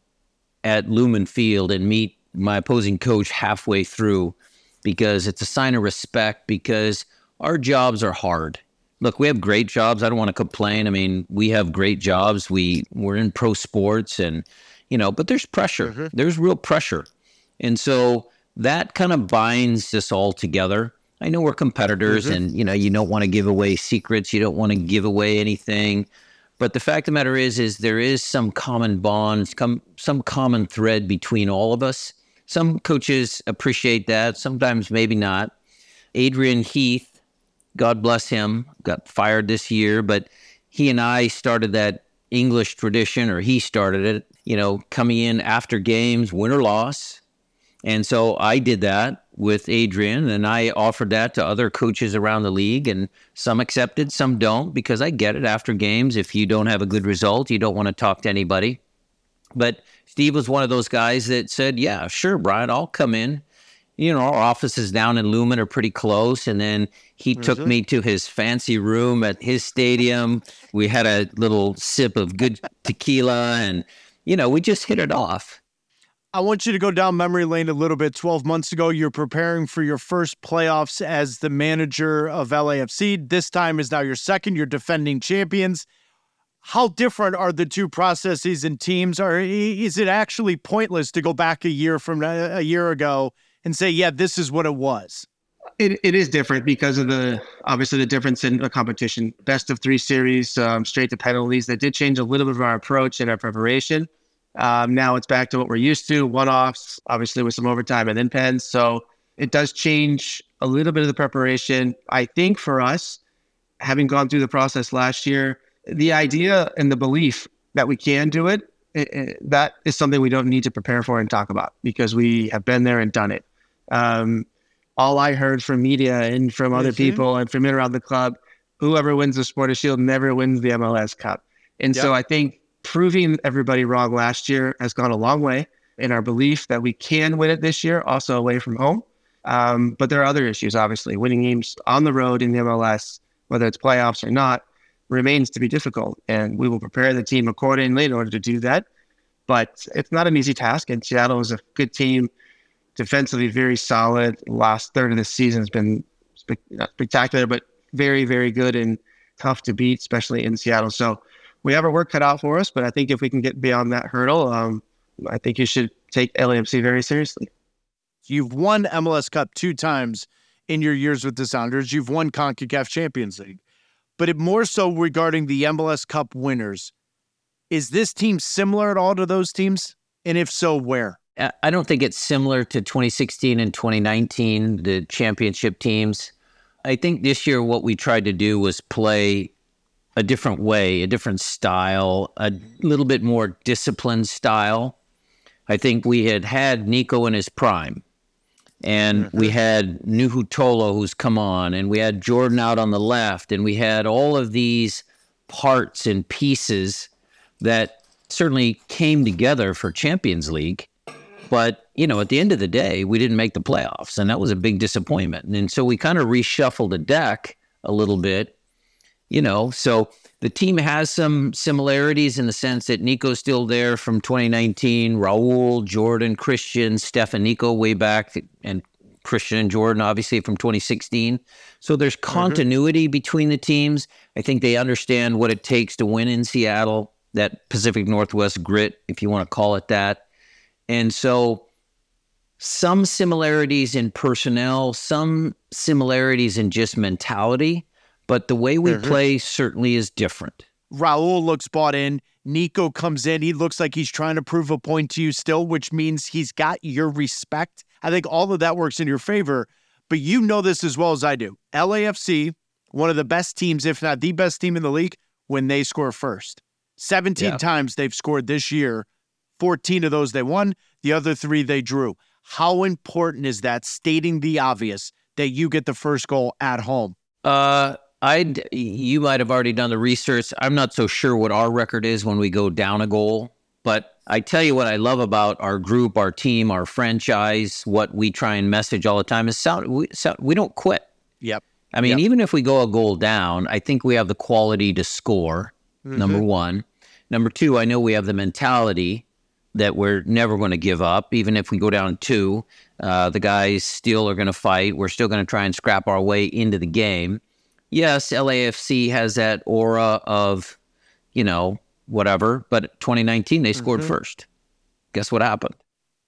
at Lumen Field and meet my opposing coach halfway through, because it's a sign of respect, because our jobs are hard. Look, we have great jobs. I don't want to complain. I mean, we have great jobs. We're in pro sports and, you know, but there's pressure. Mm-hmm. There's real pressure. And so that kind of binds us all together. I know we're competitors mm-hmm. and, you know, you don't want to give away secrets. You don't want to give away anything. But the fact of the matter is there is some common bond, some common thread between all of us. Some coaches appreciate that. Sometimes maybe not. Adrian Heath, God bless him, got fired this year, but he and I started that English tradition, or he started it, you know, coming in after games, win or loss. And so I did that with Adrian, and I offered that to other coaches around the league, and some accepted, some don't, because I get it. After games, if you don't have a good result, you don't want to talk to anybody. But Steve was one of those guys that said, yeah, sure, Brian, I'll come in. You know, our offices down in Lumen are pretty close. And then he took me to his fancy room at his stadium. We had a little sip of good tequila and, you know, we just hit it off. I want you to go down memory lane a little bit. 12 months ago, you're preparing for your first playoffs as the manager of LAFC. This time is now your second. You're defending champions. How different are the two processes and teams? Or is it actually pointless to go back a year ago and say, yeah, this is what it was? It is different because of the difference in the competition. Best of three series, straight to penalties. That did change a little bit of our approach and our preparation. Now it's back to what we're used to, one-offs, obviously with some overtime and then pens. So it does change a little bit of the preparation. I think for us, having gone through the process last year, the idea and the belief that we can do it, that is something we don't need to prepare for and talk about because we have been there and done it. All I heard from media and from other people and from in around the club, whoever wins the Supporters Shield never wins the MLS Cup. And so I think proving everybody wrong last year has gone a long way in our belief that we can win it this year, also away from home. But there are other issues, obviously. Winning games on the road in the MLS, whether it's playoffs or not, remains to be difficult. And we will prepare the team accordingly in order to do that. But it's not an easy task. And Seattle is a good team. Defensively, very solid. Last third of the season has been spectacular, but very, very good and tough to beat, especially in Seattle. So we have our work cut out for us, but I think if we can get beyond that hurdle, I think you should take LAFC very seriously. You've won MLS Cup 2 times in your years with the Sounders. You've won CONCACAF Champions League. But it more so regarding the MLS Cup winners. Is this team similar at all to those teams? And if so, where? I don't think it's similar to 2016 and 2019, the championship teams. I think this year what we tried to do was play a different way, a different style, a little bit more disciplined style. I think we had Nico in his prime, and we had Nuhutolo who's come on, and we had Jordan out on the left, and we had all of these parts and pieces that certainly came together for Champions League. But, you know, at the end of the day, we didn't make the playoffs, and that was a big disappointment. And so we kind of reshuffled the deck a little bit, you know. So the team has some similarities in the sense that Nico's still there from 2019, Raul, Jordan, Christian, Steph and Nico way back, and Christian and Jordan, obviously, from 2016. So there's continuity between the teams. I think they understand what it takes to win in Seattle, that Pacific Northwest grit, if you want to call it that. And so some similarities in personnel, some similarities in just mentality, but the way we play certainly is different. Raul looks bought in. Nico comes in. He looks like he's trying to prove a point to you still, which means he's got your respect. I think all of that works in your favor, but you know this as well as I do. LAFC, one of the best teams, if not the best team in the league, when they score first. 17 times they've scored this year. 14 of those they won, the other 3 they drew. How important is that, stating the obvious, that you get the first goal at home? You might have already done the research. I'm not so sure what our record is when we go down a goal, but I tell you what I love about our group, our team, our franchise, what we try and message all the time is we don't quit. Yep. I mean, even if we go a goal down, I think we have the quality to score, number one. Number two, I know we have the mentality that we're never going to give up. Even if we go down 2, the guys still are going to fight. We're still going to try and scrap our way into the game. yes, LAFC has that aura of, you know, whatever, but 2019, they scored first. Guess what happened?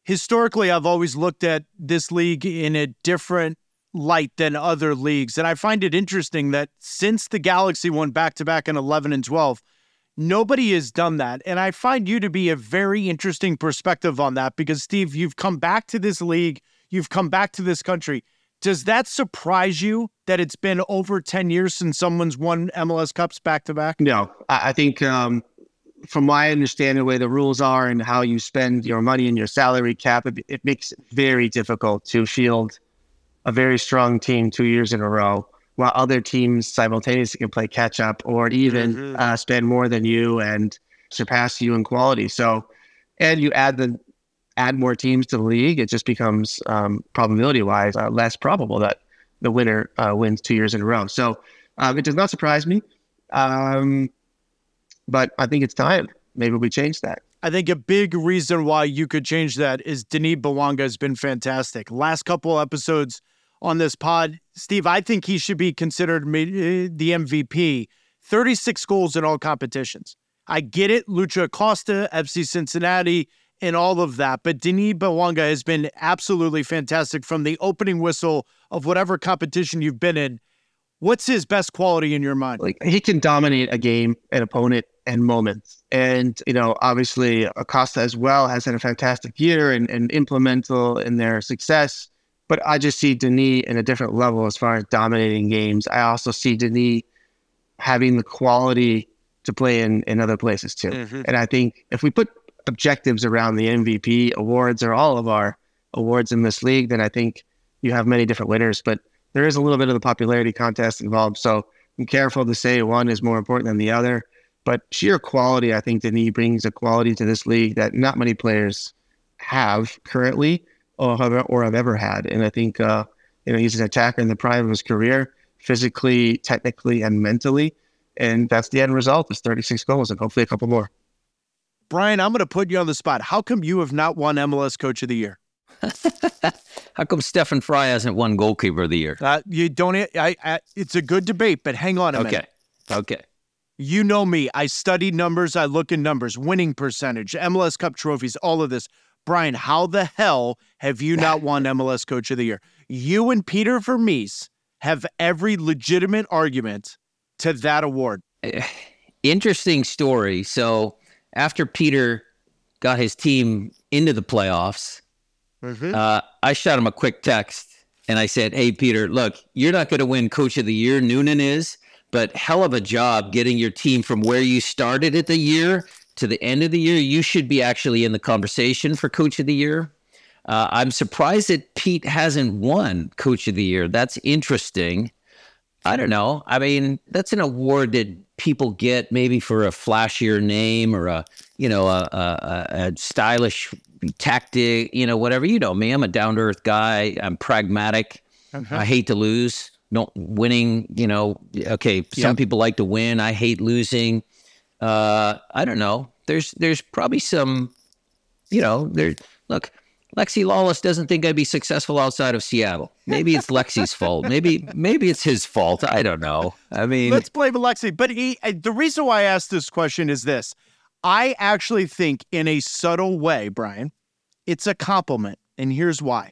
Historically, I've always looked at this league in a different light than other leagues. And I find it interesting that since the Galaxy won back-to-back in 11 and 12, nobody has done that. And I find you to be a very interesting perspective on that because, Steve, you've come back to this league. You've come back to this country. Does that surprise you that it's been over 10 years since someone's won MLS Cups back-to-back? No. I think from my understanding, the way the rules are and how you spend your money and your salary cap, it makes it very difficult to field a very strong team 2 years in a row while other teams simultaneously can play catch-up or even spend more than you and surpass you in quality. So, and you add more teams to the league, it just becomes probability-wise less probable that the winner wins 2 years in a row. So it does not surprise me, but I think it's time. Maybe we change that. I think a big reason why you could change that is Denis Bouanga has been fantastic. Last couple episodes on this pod, Steve, I think he should be considered the MVP. 36 goals in all competitions. I get it, Lucha Acosta, FC Cincinnati, and all of that. But Denis Bouanga has been absolutely fantastic from the opening whistle of whatever competition you've been in. What's his best quality in your mind? Like, he can dominate a game, an opponent, and moments. And, you know, obviously Acosta as well has had a fantastic year and implemental in their success. But I just see Denis in a different level as far as dominating games. I also see Denis having the quality to play in other places too. And I think if we put objectives around the MVP awards or all of our awards in this league, then I think you have many different winners, but there is a little bit of the popularity contest involved. So I'm careful to say one is more important than the other, but sheer quality, I think Denis brings a quality to this league that not many players have currently or have ever had. And I think, you know, he's an attacker in the prime of his career, physically, technically, and mentally. And that's the end result is 36 goals and hopefully a couple more. Brian, I'm going to put you on the spot. How come you have not won MLS Coach of the Year? How come Stephen Fry hasn't won Goalkeeper of the Year? You don't. It's a good debate, but hang on a minute. Okay. You know me. I study numbers. I look at numbers, winning percentage, MLS Cup trophies, all of this. Brian, how the hell have you not won MLS Coach of the Year? You and Peter Vermes have every legitimate argument to that award. Interesting story. So, after Peter got his team into the playoffs, I shot him a quick text and I said, hey, Peter, look, you're not going to win Coach of the Year, Noonan is, but hell of a job getting your team from where you started at the year to the end of the year. You should be actually in the conversation for Coach of the Year. I'm surprised that Pete hasn't won Coach of the Year. That's interesting. I don't know. I mean, that's an award that people get maybe for a flashier name or a stylish tactic, you know, whatever. You know me, I'm a down-to-earth guy. I'm pragmatic. I hate to lose. Not winning, you know, okay, some people like to win. I hate losing. I don't know. There's probably some, you know, look, Lexi Lawless doesn't think I'd be successful outside of Seattle. Maybe it's Lexi's fault. Maybe it's his fault. I don't know. I mean, let's blame Lexi. But the reason why I asked this question is this. I actually think in a subtle way, Brian, it's a compliment. And here's why.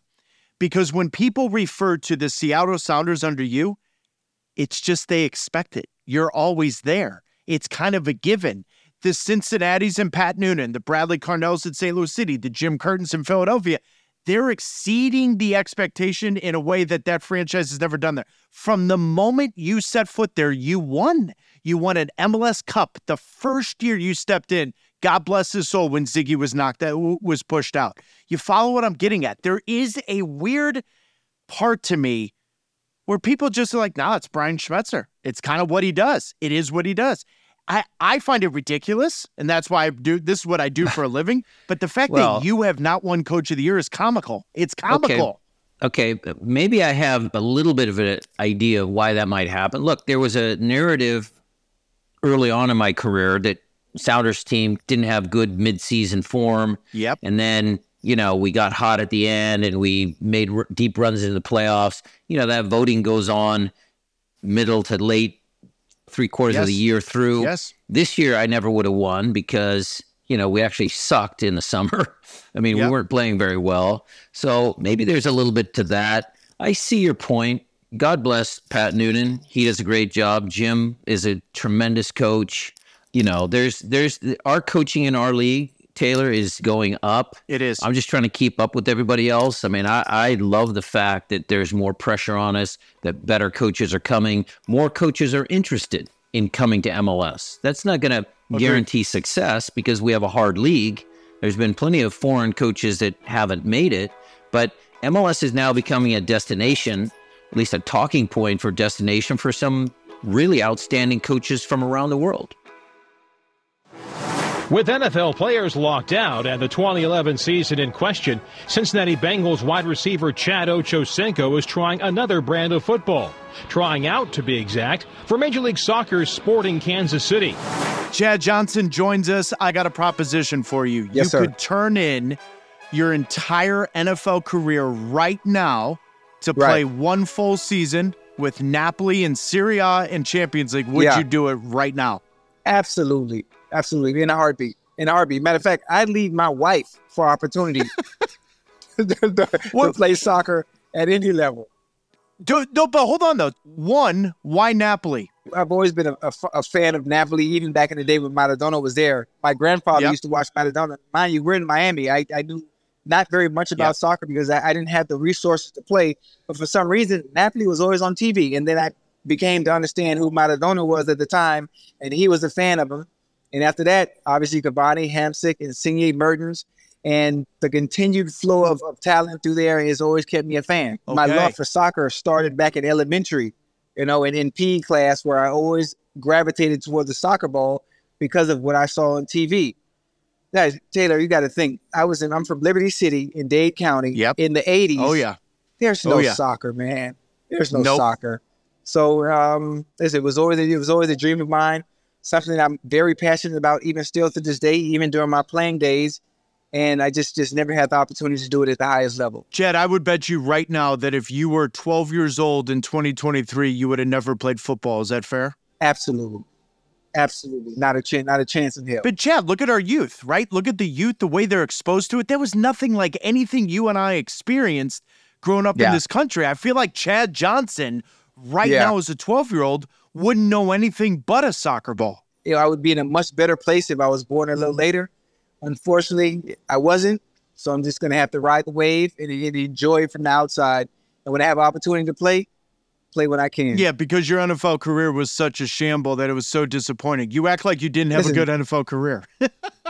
Because when people refer to the Seattle Sounders under you, it's just they expect it. You're always there. It's kind of a given. The Cincinnati's and Pat Noonan, the Bradley Carnells at St. Louis City, the Jim Curtins in Philadelphia, they're exceeding the expectation in a way that franchise has never done there. From the moment you set foot there, you won. You won an MLS Cup the first year you stepped in. God bless his soul when Ziggy was pushed out. You follow what I'm getting at. There is a weird part to me where people just are like, nah, it's Brian Schmetzer. It's kind of what he does. It is what he does. I find it ridiculous, and that's why this is what I do for a living. But the fact that you have not won Coach of the Year is comical. It's comical. Okay, maybe I have a little bit of an idea of why that might happen. Look, there was a narrative early on in my career that Sounders team didn't have good midseason form. Yep. And then, you know, we got hot at the end, and we made deep runs into the playoffs. You know, that voting goes on. middle to late, three-quarters of the year through. Yes. This year, I never would have won because, you know, we actually sucked in the summer. I mean, we weren't playing very well. So maybe there's a little bit to that. I see your point. God bless Pat Noonan. He does a great job. Jim is a tremendous coach. You know, there's our coaching in our league, Taylor, is going up. It is. I'm just trying to keep up with everybody else. I mean, I love the fact that there's more pressure on us, that better coaches are coming. More coaches are interested in coming to MLS. That's not going to guarantee success because we have a hard league. There's been plenty of foreign coaches that haven't made it, but MLS is now becoming a destination, at least a talking point for destination for some really outstanding coaches from around the world. With NFL players locked out and the 2011 season in question, Cincinnati Bengals wide receiver Chad Ochocinco is trying another brand of football. Trying out, to be exact, for Major League Soccer's Sporting Kansas City. Chad Johnson joins us. I got a proposition for you. Yes, sir. You could turn in your entire NFL career right now to play one full season with Napoli in Serie A and Champions League. Would you do it right now? Absolutely. Absolutely. In a heartbeat. In a heartbeat. Matter of fact, I'd leave my wife for opportunity to play soccer at any level. No, but hold on, though. One, why Napoli? I've always been a fan of Napoli, even back in the day when Maradona was there. My grandfather used to watch Maradona. Mind you, we're in Miami. I knew not very much about soccer because I didn't have the resources to play. But for some reason, Napoli was always on TV. And then I became to understand who Maradona was at the time, and he was a fan of him. And after that, obviously, Cavani, Hamsik, Insigne, Mertens, and the continued flow of talent through there has always kept me a fan. Okay. My love for soccer started back in elementary, you know, and in PE class, where I always gravitated towards the soccer ball because of what I saw on TV. Guys, Taylor, you got to think. I'm from Liberty City in Dade County in the 80s. Oh, yeah. There's no soccer, man. There's no soccer. So it was always a dream of mine. Something I'm very passionate about, even still to this day, even during my playing days. And I just never had the opportunity to do it at the highest level. Chad, I would bet you right now that if you were 12 years old in 2023, you would have never played football. Is that fair? Absolutely. Absolutely. Not a chance in hell. But Chad, look at our youth, right? Look at the youth, the way they're exposed to it. There was nothing like anything you and I experienced growing up in this country. I feel like Chad Johnson right now as a 12-year-old wouldn't know anything but a soccer ball. You know, I would be in a much better place if I was born a little later. Unfortunately, I wasn't, so I'm just going to have to ride the wave and enjoy it from the outside. And when I have an opportunity to play when I can. Yeah, because your NFL career was such a shamble that it was so disappointing. You act like you didn't have a good NFL career.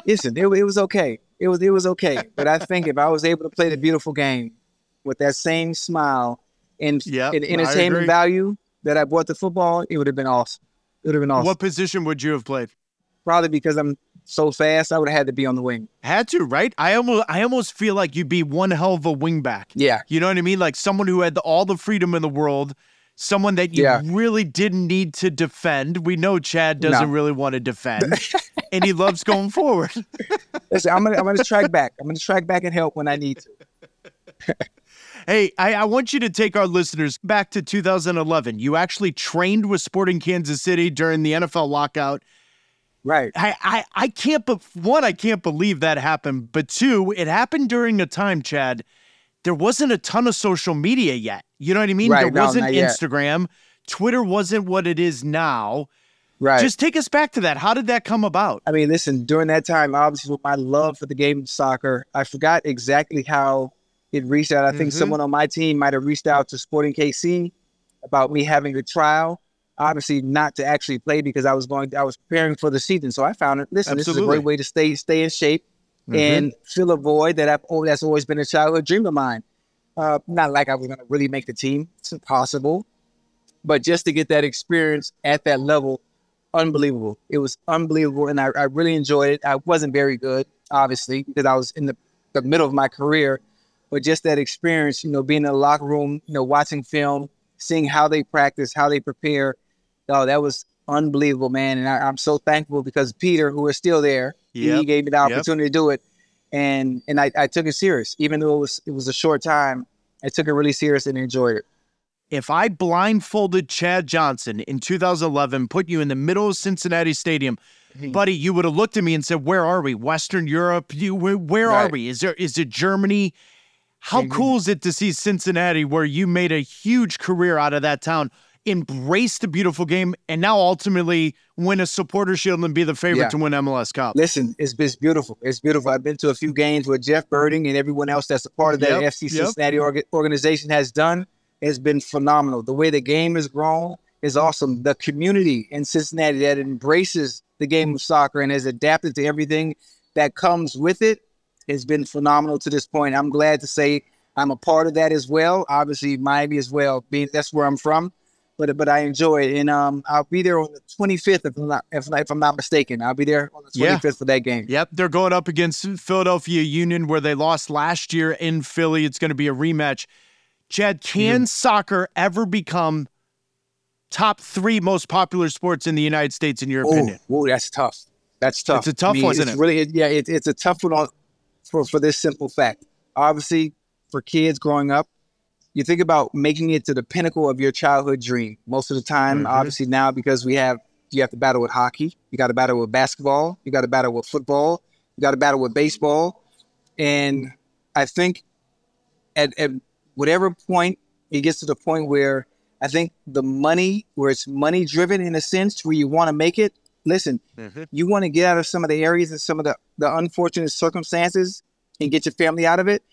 Listen, it was okay. It was okay. But I think if I was able to play the beautiful game with that same smile and entertainment value that I brought to football, it would have been awesome. It would have been awesome. What position would you have played? Probably because I'm so fast, I would have had to be on the wing. Had to, right? I almost feel like you'd be one hell of a wing back. Yeah. You know what I mean? Like someone who had all the freedom in the world, someone that you really didn't need to defend. We know Chad doesn't really want to defend, and he loves going forward. Listen, I'm gonna track back. I'm going to track back and help when I need to. Hey, I want you to take our listeners back to 2011. You actually trained with Sporting Kansas City during the NFL lockout. Right. I can't believe that happened. But two, it happened during a time, Chad, there wasn't a ton of social media yet. You know what I mean? Right, wasn't Instagram. Yet. Twitter wasn't what it is now. Right. Just take us back to that. How did that come about? I mean, listen, during that time, obviously, with my love for the game of soccer, I forgot exactly how it reached out. I think someone on my team might have reached out to Sporting KC about me having a trial. Obviously, not to actually play because I was preparing for the season. So I found it. Listen, Absolutely. This is a great way to stay in shape and fill a void that's always been a childhood dream of mine. Not like I was going to really make the team. It's impossible, but just to get that experience at that level, unbelievable. It was unbelievable, and I really enjoyed it. I wasn't very good, obviously, because I was in the middle of my career. But just that experience, you know, being in the locker room, you know, watching film, seeing how they practice, how they prepare. Oh, that was unbelievable, man. And I'm so thankful because Peter, who is still there, he gave me the opportunity to do it. And I took it serious. Even though it was a short time, I took it really serious and enjoyed it. If I blindfolded Chad Johnson in 2011, put you in the middle of Cincinnati Stadium, buddy, you would have looked at me and said, where are we? Western Europe? Where are we? Is it Germany? How cool is it to see Cincinnati, where you made a huge career out of that town, embrace the beautiful game, and now ultimately win a Supporter Shield and be the favorite to win MLS Cup? Listen, it's beautiful. It's beautiful. I've been to a few games with Jeff Birding and everyone else that's a part of that FC Cincinnati organization has done. It's been phenomenal. The way the game has grown is awesome. The community in Cincinnati that embraces the game of soccer and has adapted to everything that comes with it has been phenomenal to this point. I'm glad to say I'm a part of that as well. Obviously, Miami as well, being that's where I'm from. But I enjoy it, and I'll be there on the 25th if I'm not mistaken. I'll be there on the 25th for that game. Yep, they're going up against Philadelphia Union, where they lost last year in Philly. It's going to be a rematch. Chad, can soccer ever become top three most popular sports in the United States, in your opinion? Oh, that's tough. That's tough. It's a tough one, isn't it? Really, it's a tough one for this simple fact. Obviously, for kids growing up, you think about making it to the pinnacle of your childhood dream. Most of the time, obviously now, because you have to battle with hockey, you got to battle with basketball, you got to battle with football, you got to battle with baseball. And I think at whatever point, it gets to the point where I think where it's money driven in a sense, where you want to make it. Listen, you want to get out of some of the areas and some of the unfortunate circumstances and get your family out of it.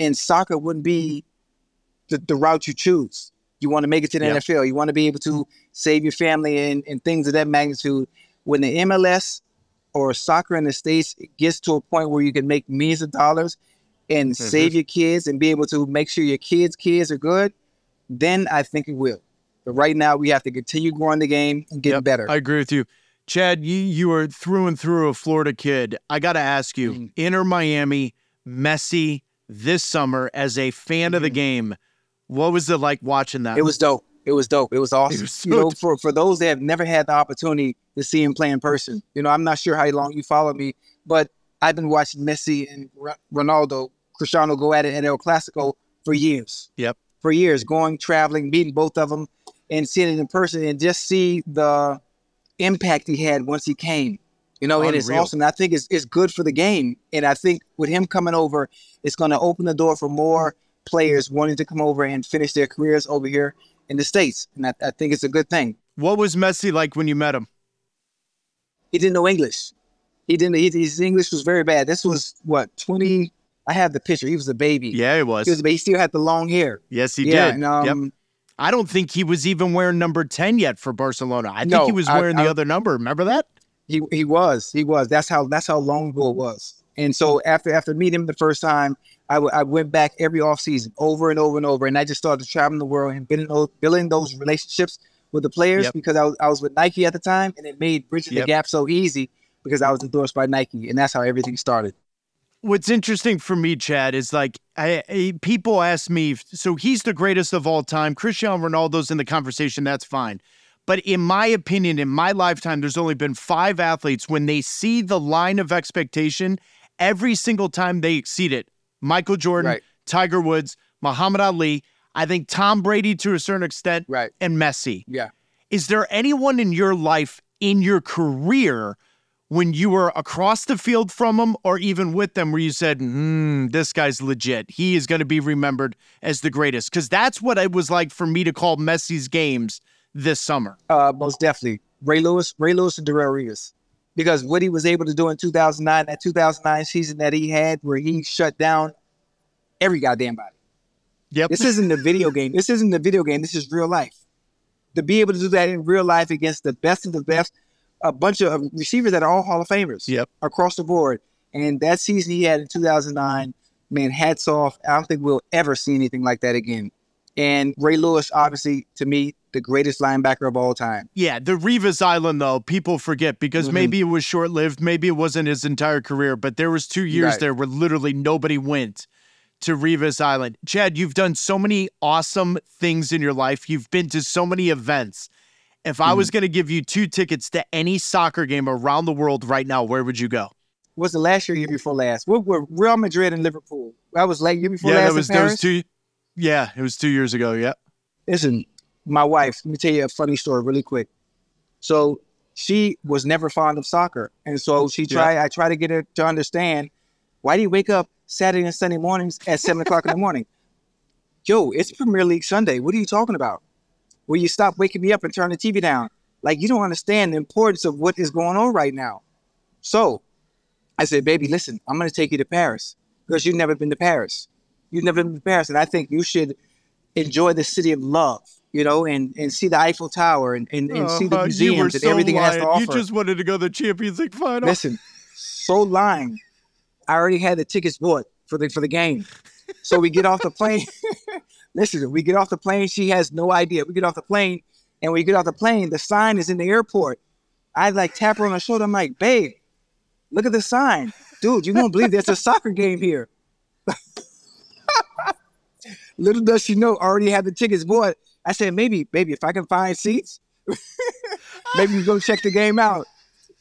And soccer wouldn't be the route you choose. You want to make it to the NFL. You want to be able to save your family and things of that magnitude. When the MLS or soccer in the States gets to a point where you can make millions of dollars and save your kids and be able to make sure your kids are good, then I think it will. But right now, we have to continue growing the game and get better. I agree with you. Chad, you are through and through a Florida kid. I got to ask you, Inter Miami, Messi, this summer, as a fan of the game, what was it like watching that? It was dope. It was dope. It was awesome. It was so for those that have never had the opportunity to see him play in person, I'm not sure how long you followed me, but I've been watching Messi and Ronaldo Cristiano go at it at El Clasico for years. Yep. For years, going, traveling, meeting both of them and seeing it in person and just see the impact he had once he came. And it's awesome. And I think it's good for the game. And I think with him coming over, it's going to open the door for more players wanting to come over and finish their careers over here in the States. And I think it's a good thing. What was Messi like when you met him? He didn't know English. His English was very bad. This was, what, 20... I have the picture. He was a baby. Yeah, he was. He still had the long hair. Yes, he did. And, I don't think he was even wearing number 10 yet for Barcelona. I think he was wearing the other number. Remember that? He was. That's how long ago it was. And so after meeting him the first time, I went back every offseason over and over and over. And I just started traveling the world and building those relationships with the players because I was with Nike at the time. And it made bridging the gap so easy because I was endorsed by Nike. And that's how everything started. What's interesting for me, Chad, is like people ask me, so he's the greatest of all time. Cristiano Ronaldo's in the conversation. That's fine. But in my opinion, in my lifetime, there's only been 5 athletes when they see the line of expectation, every single time they exceed it. Michael Jordan, Tiger Woods, Muhammad Ali, I think Tom Brady to a certain extent, and Messi. Yeah. Is there anyone in your life, in your career, when you were across the field from them or even with them where you said, this guy's legit. He is going to be remembered as the greatest? Because that's what it was like for me to call Messi's games this summer. Most definitely. Ray Lewis and Darrell Reeves. Because what he was able to do in 2009, that 2009 season that he had where he shut down every goddamn body. Yep. This isn't a video game. This isn't a video game. This is real life. To be able to do that in real life against the best of the best, a bunch of receivers that are all Hall of Famers across the board. And that season he had in 2009, man, hats off. I don't think we'll ever see anything like that again. And Ray Lewis, obviously, to me, the greatest linebacker of all time. Yeah, the Revis Island, though, people forget because maybe it was short-lived, maybe it wasn't his entire career, but there was 2 years there where literally nobody went to Revis Island. Chad, you've done so many awesome things in your life. You've been to so many events. If I was going to give you 2 tickets to any soccer game around the world right now, where would you go? Was the last year before last? We were Real Madrid and Liverpool. I was late year before last in Paris. It was 2 years ago, Listen, my wife, let me tell you a funny story really quick. So she was never fond of soccer. And so she tried, I tried to get her to understand, why do you wake up Saturday and Sunday mornings at 7 o'clock in the morning? Yo, it's Premier League Sunday. What are you talking about? Will you stop waking me up and turn the TV down? Like, you don't understand the importance of what is going on right now. So I said, baby, listen, I'm going to take you to Paris because you've never been to Paris. You've never been to Paris. And I think you should enjoy the city of love, you know, and see the Eiffel Tower and see the museums and everything it has to offer. You just wanted to go to the Champions League final. Listen, so lying. I already had the tickets bought for the game. So we get off the plane. Listen, we get off the plane. She has no idea. We get off the plane. And when you get off the plane, the sign is in the airport. I like tap her on the shoulder. I'm like, babe, look at the sign. Dude, you won't believe there's a soccer game here. Little does she know, I already had the tickets bought. I said, baby, if I can find seats, maybe we go check the game out.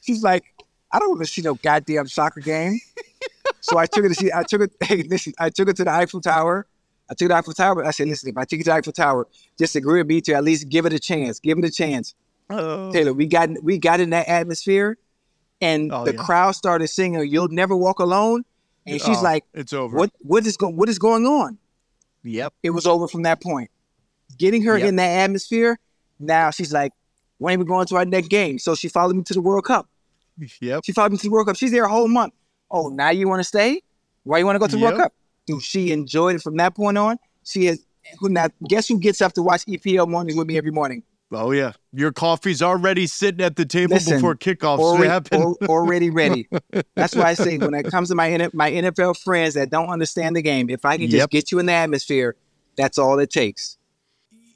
She's like, I don't want to see no goddamn soccer game. So I took her to see, I took her to the Eiffel Tower. I took the Eiffel Tower, but I said, listen, if I take you to the Eiffel Tower, just agree with me to at least give it a chance. Give it a chance. Oh. Taylor, we got in that atmosphere, and the crowd started singing, "You'll Never Walk Alone." And she's like, "It's over. What is going on?" Yep. It was over from that point. Getting her in that atmosphere, now she's like, when are we going to our next game? So she followed me to the World Cup. Yep. She followed me to the World Cup. She's there a whole month. Oh, now you want to stay? Why you want to go to the World Cup? She enjoyed it from that point on. She is now. Guess who gets up to watch EPL mornings with me every morning? Oh yeah, your coffee's already sitting at the table before kickoffs happen. Already ready. That's why I say when it comes to my NFL friends that don't understand the game, if I can just get you in the atmosphere, that's all it takes.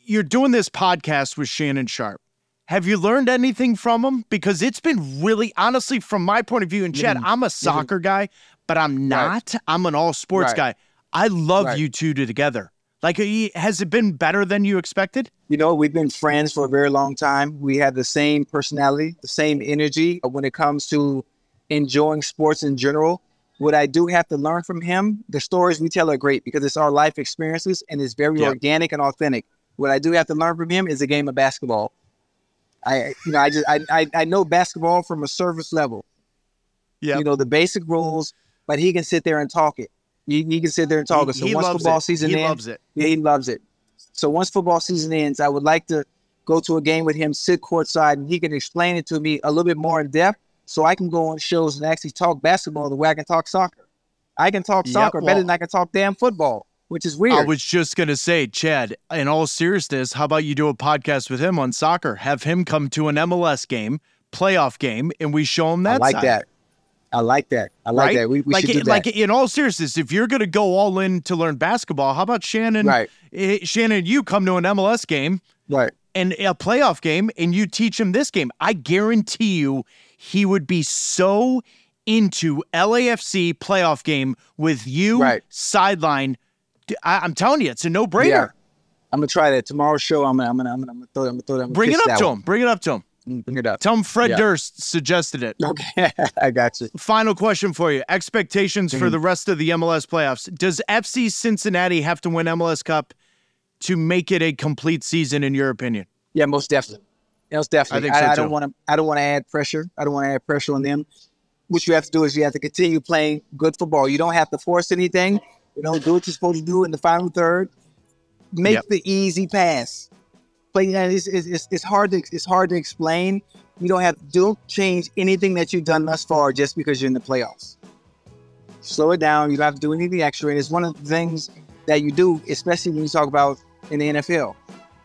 You're doing this podcast with Shannon Sharp. Have you learned anything from him? Because it's been really, honestly, from my point of view, and Chad, I'm a soccer guy, but I'm not. I'm an all-sports guy. I love you two together. Like, has it been better than you expected? You know, we've been friends for a very long time. We have the same personality, the same energy when it comes to enjoying sports in general. What I do have to learn from him, the stories we tell are great because it's our life experiences and it's very organic and authentic. What I do have to learn from him is the game of basketball. I know basketball from a surface level. Yeah, you know the basic rules, but he can sit there and talk it. He can sit there and talk it. So once football season ends, he loves it. Yeah, he loves it. So once football season ends, I would like to go to a game with him, sit courtside, and he can explain it to me a little bit more in depth, so I can go on shows and actually talk basketball the way I can talk soccer. I can talk soccer better than I can talk damn football, which is weird. I was just going to say, Chad, in all seriousness, how about you do a podcast with him on soccer? Have him come to an MLS game, playoff game, and we show him that side. I like that. We should do that. Like, in all seriousness, if you're going to go all in to learn basketball, how about Shannon? Right. Shannon, you come to an MLS game and a playoff game, and you teach him this game. I guarantee you he would be so into LAFC playoff game with you sideline. I'm telling you, it's a no-brainer. Yeah. I'm gonna try that tomorrow's show. I'm gonna throw that. Bring it up to him. Bring it up. Tell him Fred Durst suggested it. Okay, I got you. Final question for you: expectations for the rest of the MLS playoffs. Does FC Cincinnati have to win MLS Cup to make it a complete season? In your opinion? Yeah, most definitely. Most definitely. I think so too. I don't want to add pressure. I don't want to add pressure on them. What you have to do is you have to continue playing good football. You don't have to force anything. You know, do what you're supposed to do in the final third. Make the easy pass. But yeah, it's hard to explain. You don't change anything that you've done thus far just because you're in the playoffs. Slow it down. You don't have to do anything extra. And it's one of the things that you do, especially when you talk about in the NFL.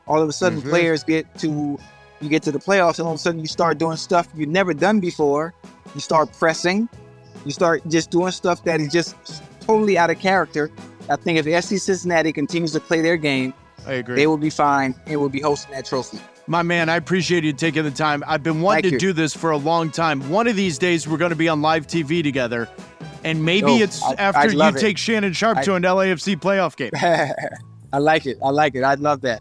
All of a sudden, players get to the playoffs, and all of a sudden you start doing stuff you've never done before. You start pressing. You start just doing stuff that is just totally out of character. I think if FC Cincinnati continues to play their game, I agree, they will be fine and will be hosting that trophy. My man, I appreciate you taking the time. I've been wanting to do this for a long time. One of these days, we're going to be on live TV together, and maybe take Shannon Sharp to an LAFC playoff game. I like it. I'd love that.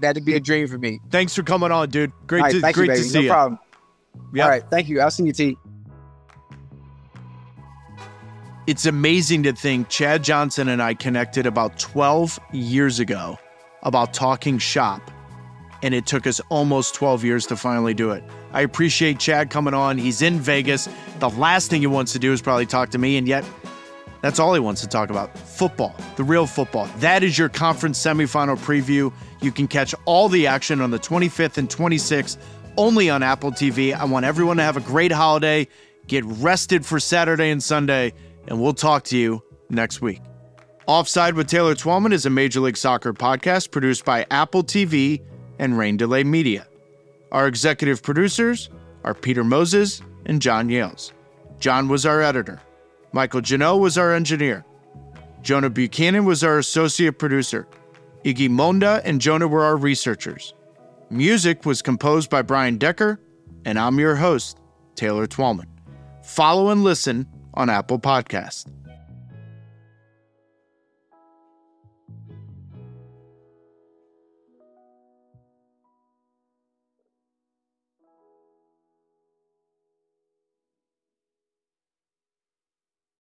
That'd be a dream for me. Thanks for coming on, dude. Great to see you. No problem. Yep. All right, thank you. I'll see you, T. It's amazing to think Chad Johnson and I connected about 12 years ago about talking shop, and it took us almost 12 years to finally do it. I appreciate Chad coming on. He's in Vegas. The last thing he wants to do is probably talk to me, and yet that's all he wants to talk about. Football, the real football. That is your conference semifinal preview. You can catch all the action on the 25th and 26th, only on Apple TV. I want everyone to have a great holiday. Get rested for Saturday and Sunday, and we'll talk to you next week. Offside with Taylor Twellman is a Major League Soccer podcast produced by Apple TV and Rain Delay Media. Our executive producers are Peter Moses and John Yales. John was our editor. Michael Janot was our engineer. Jonah Buchanan was our associate producer. Iggy Monda and Jonah were our researchers. Music was composed by Brian Decker, and I'm your host, Taylor Twellman. Follow and listen on Apple Podcasts.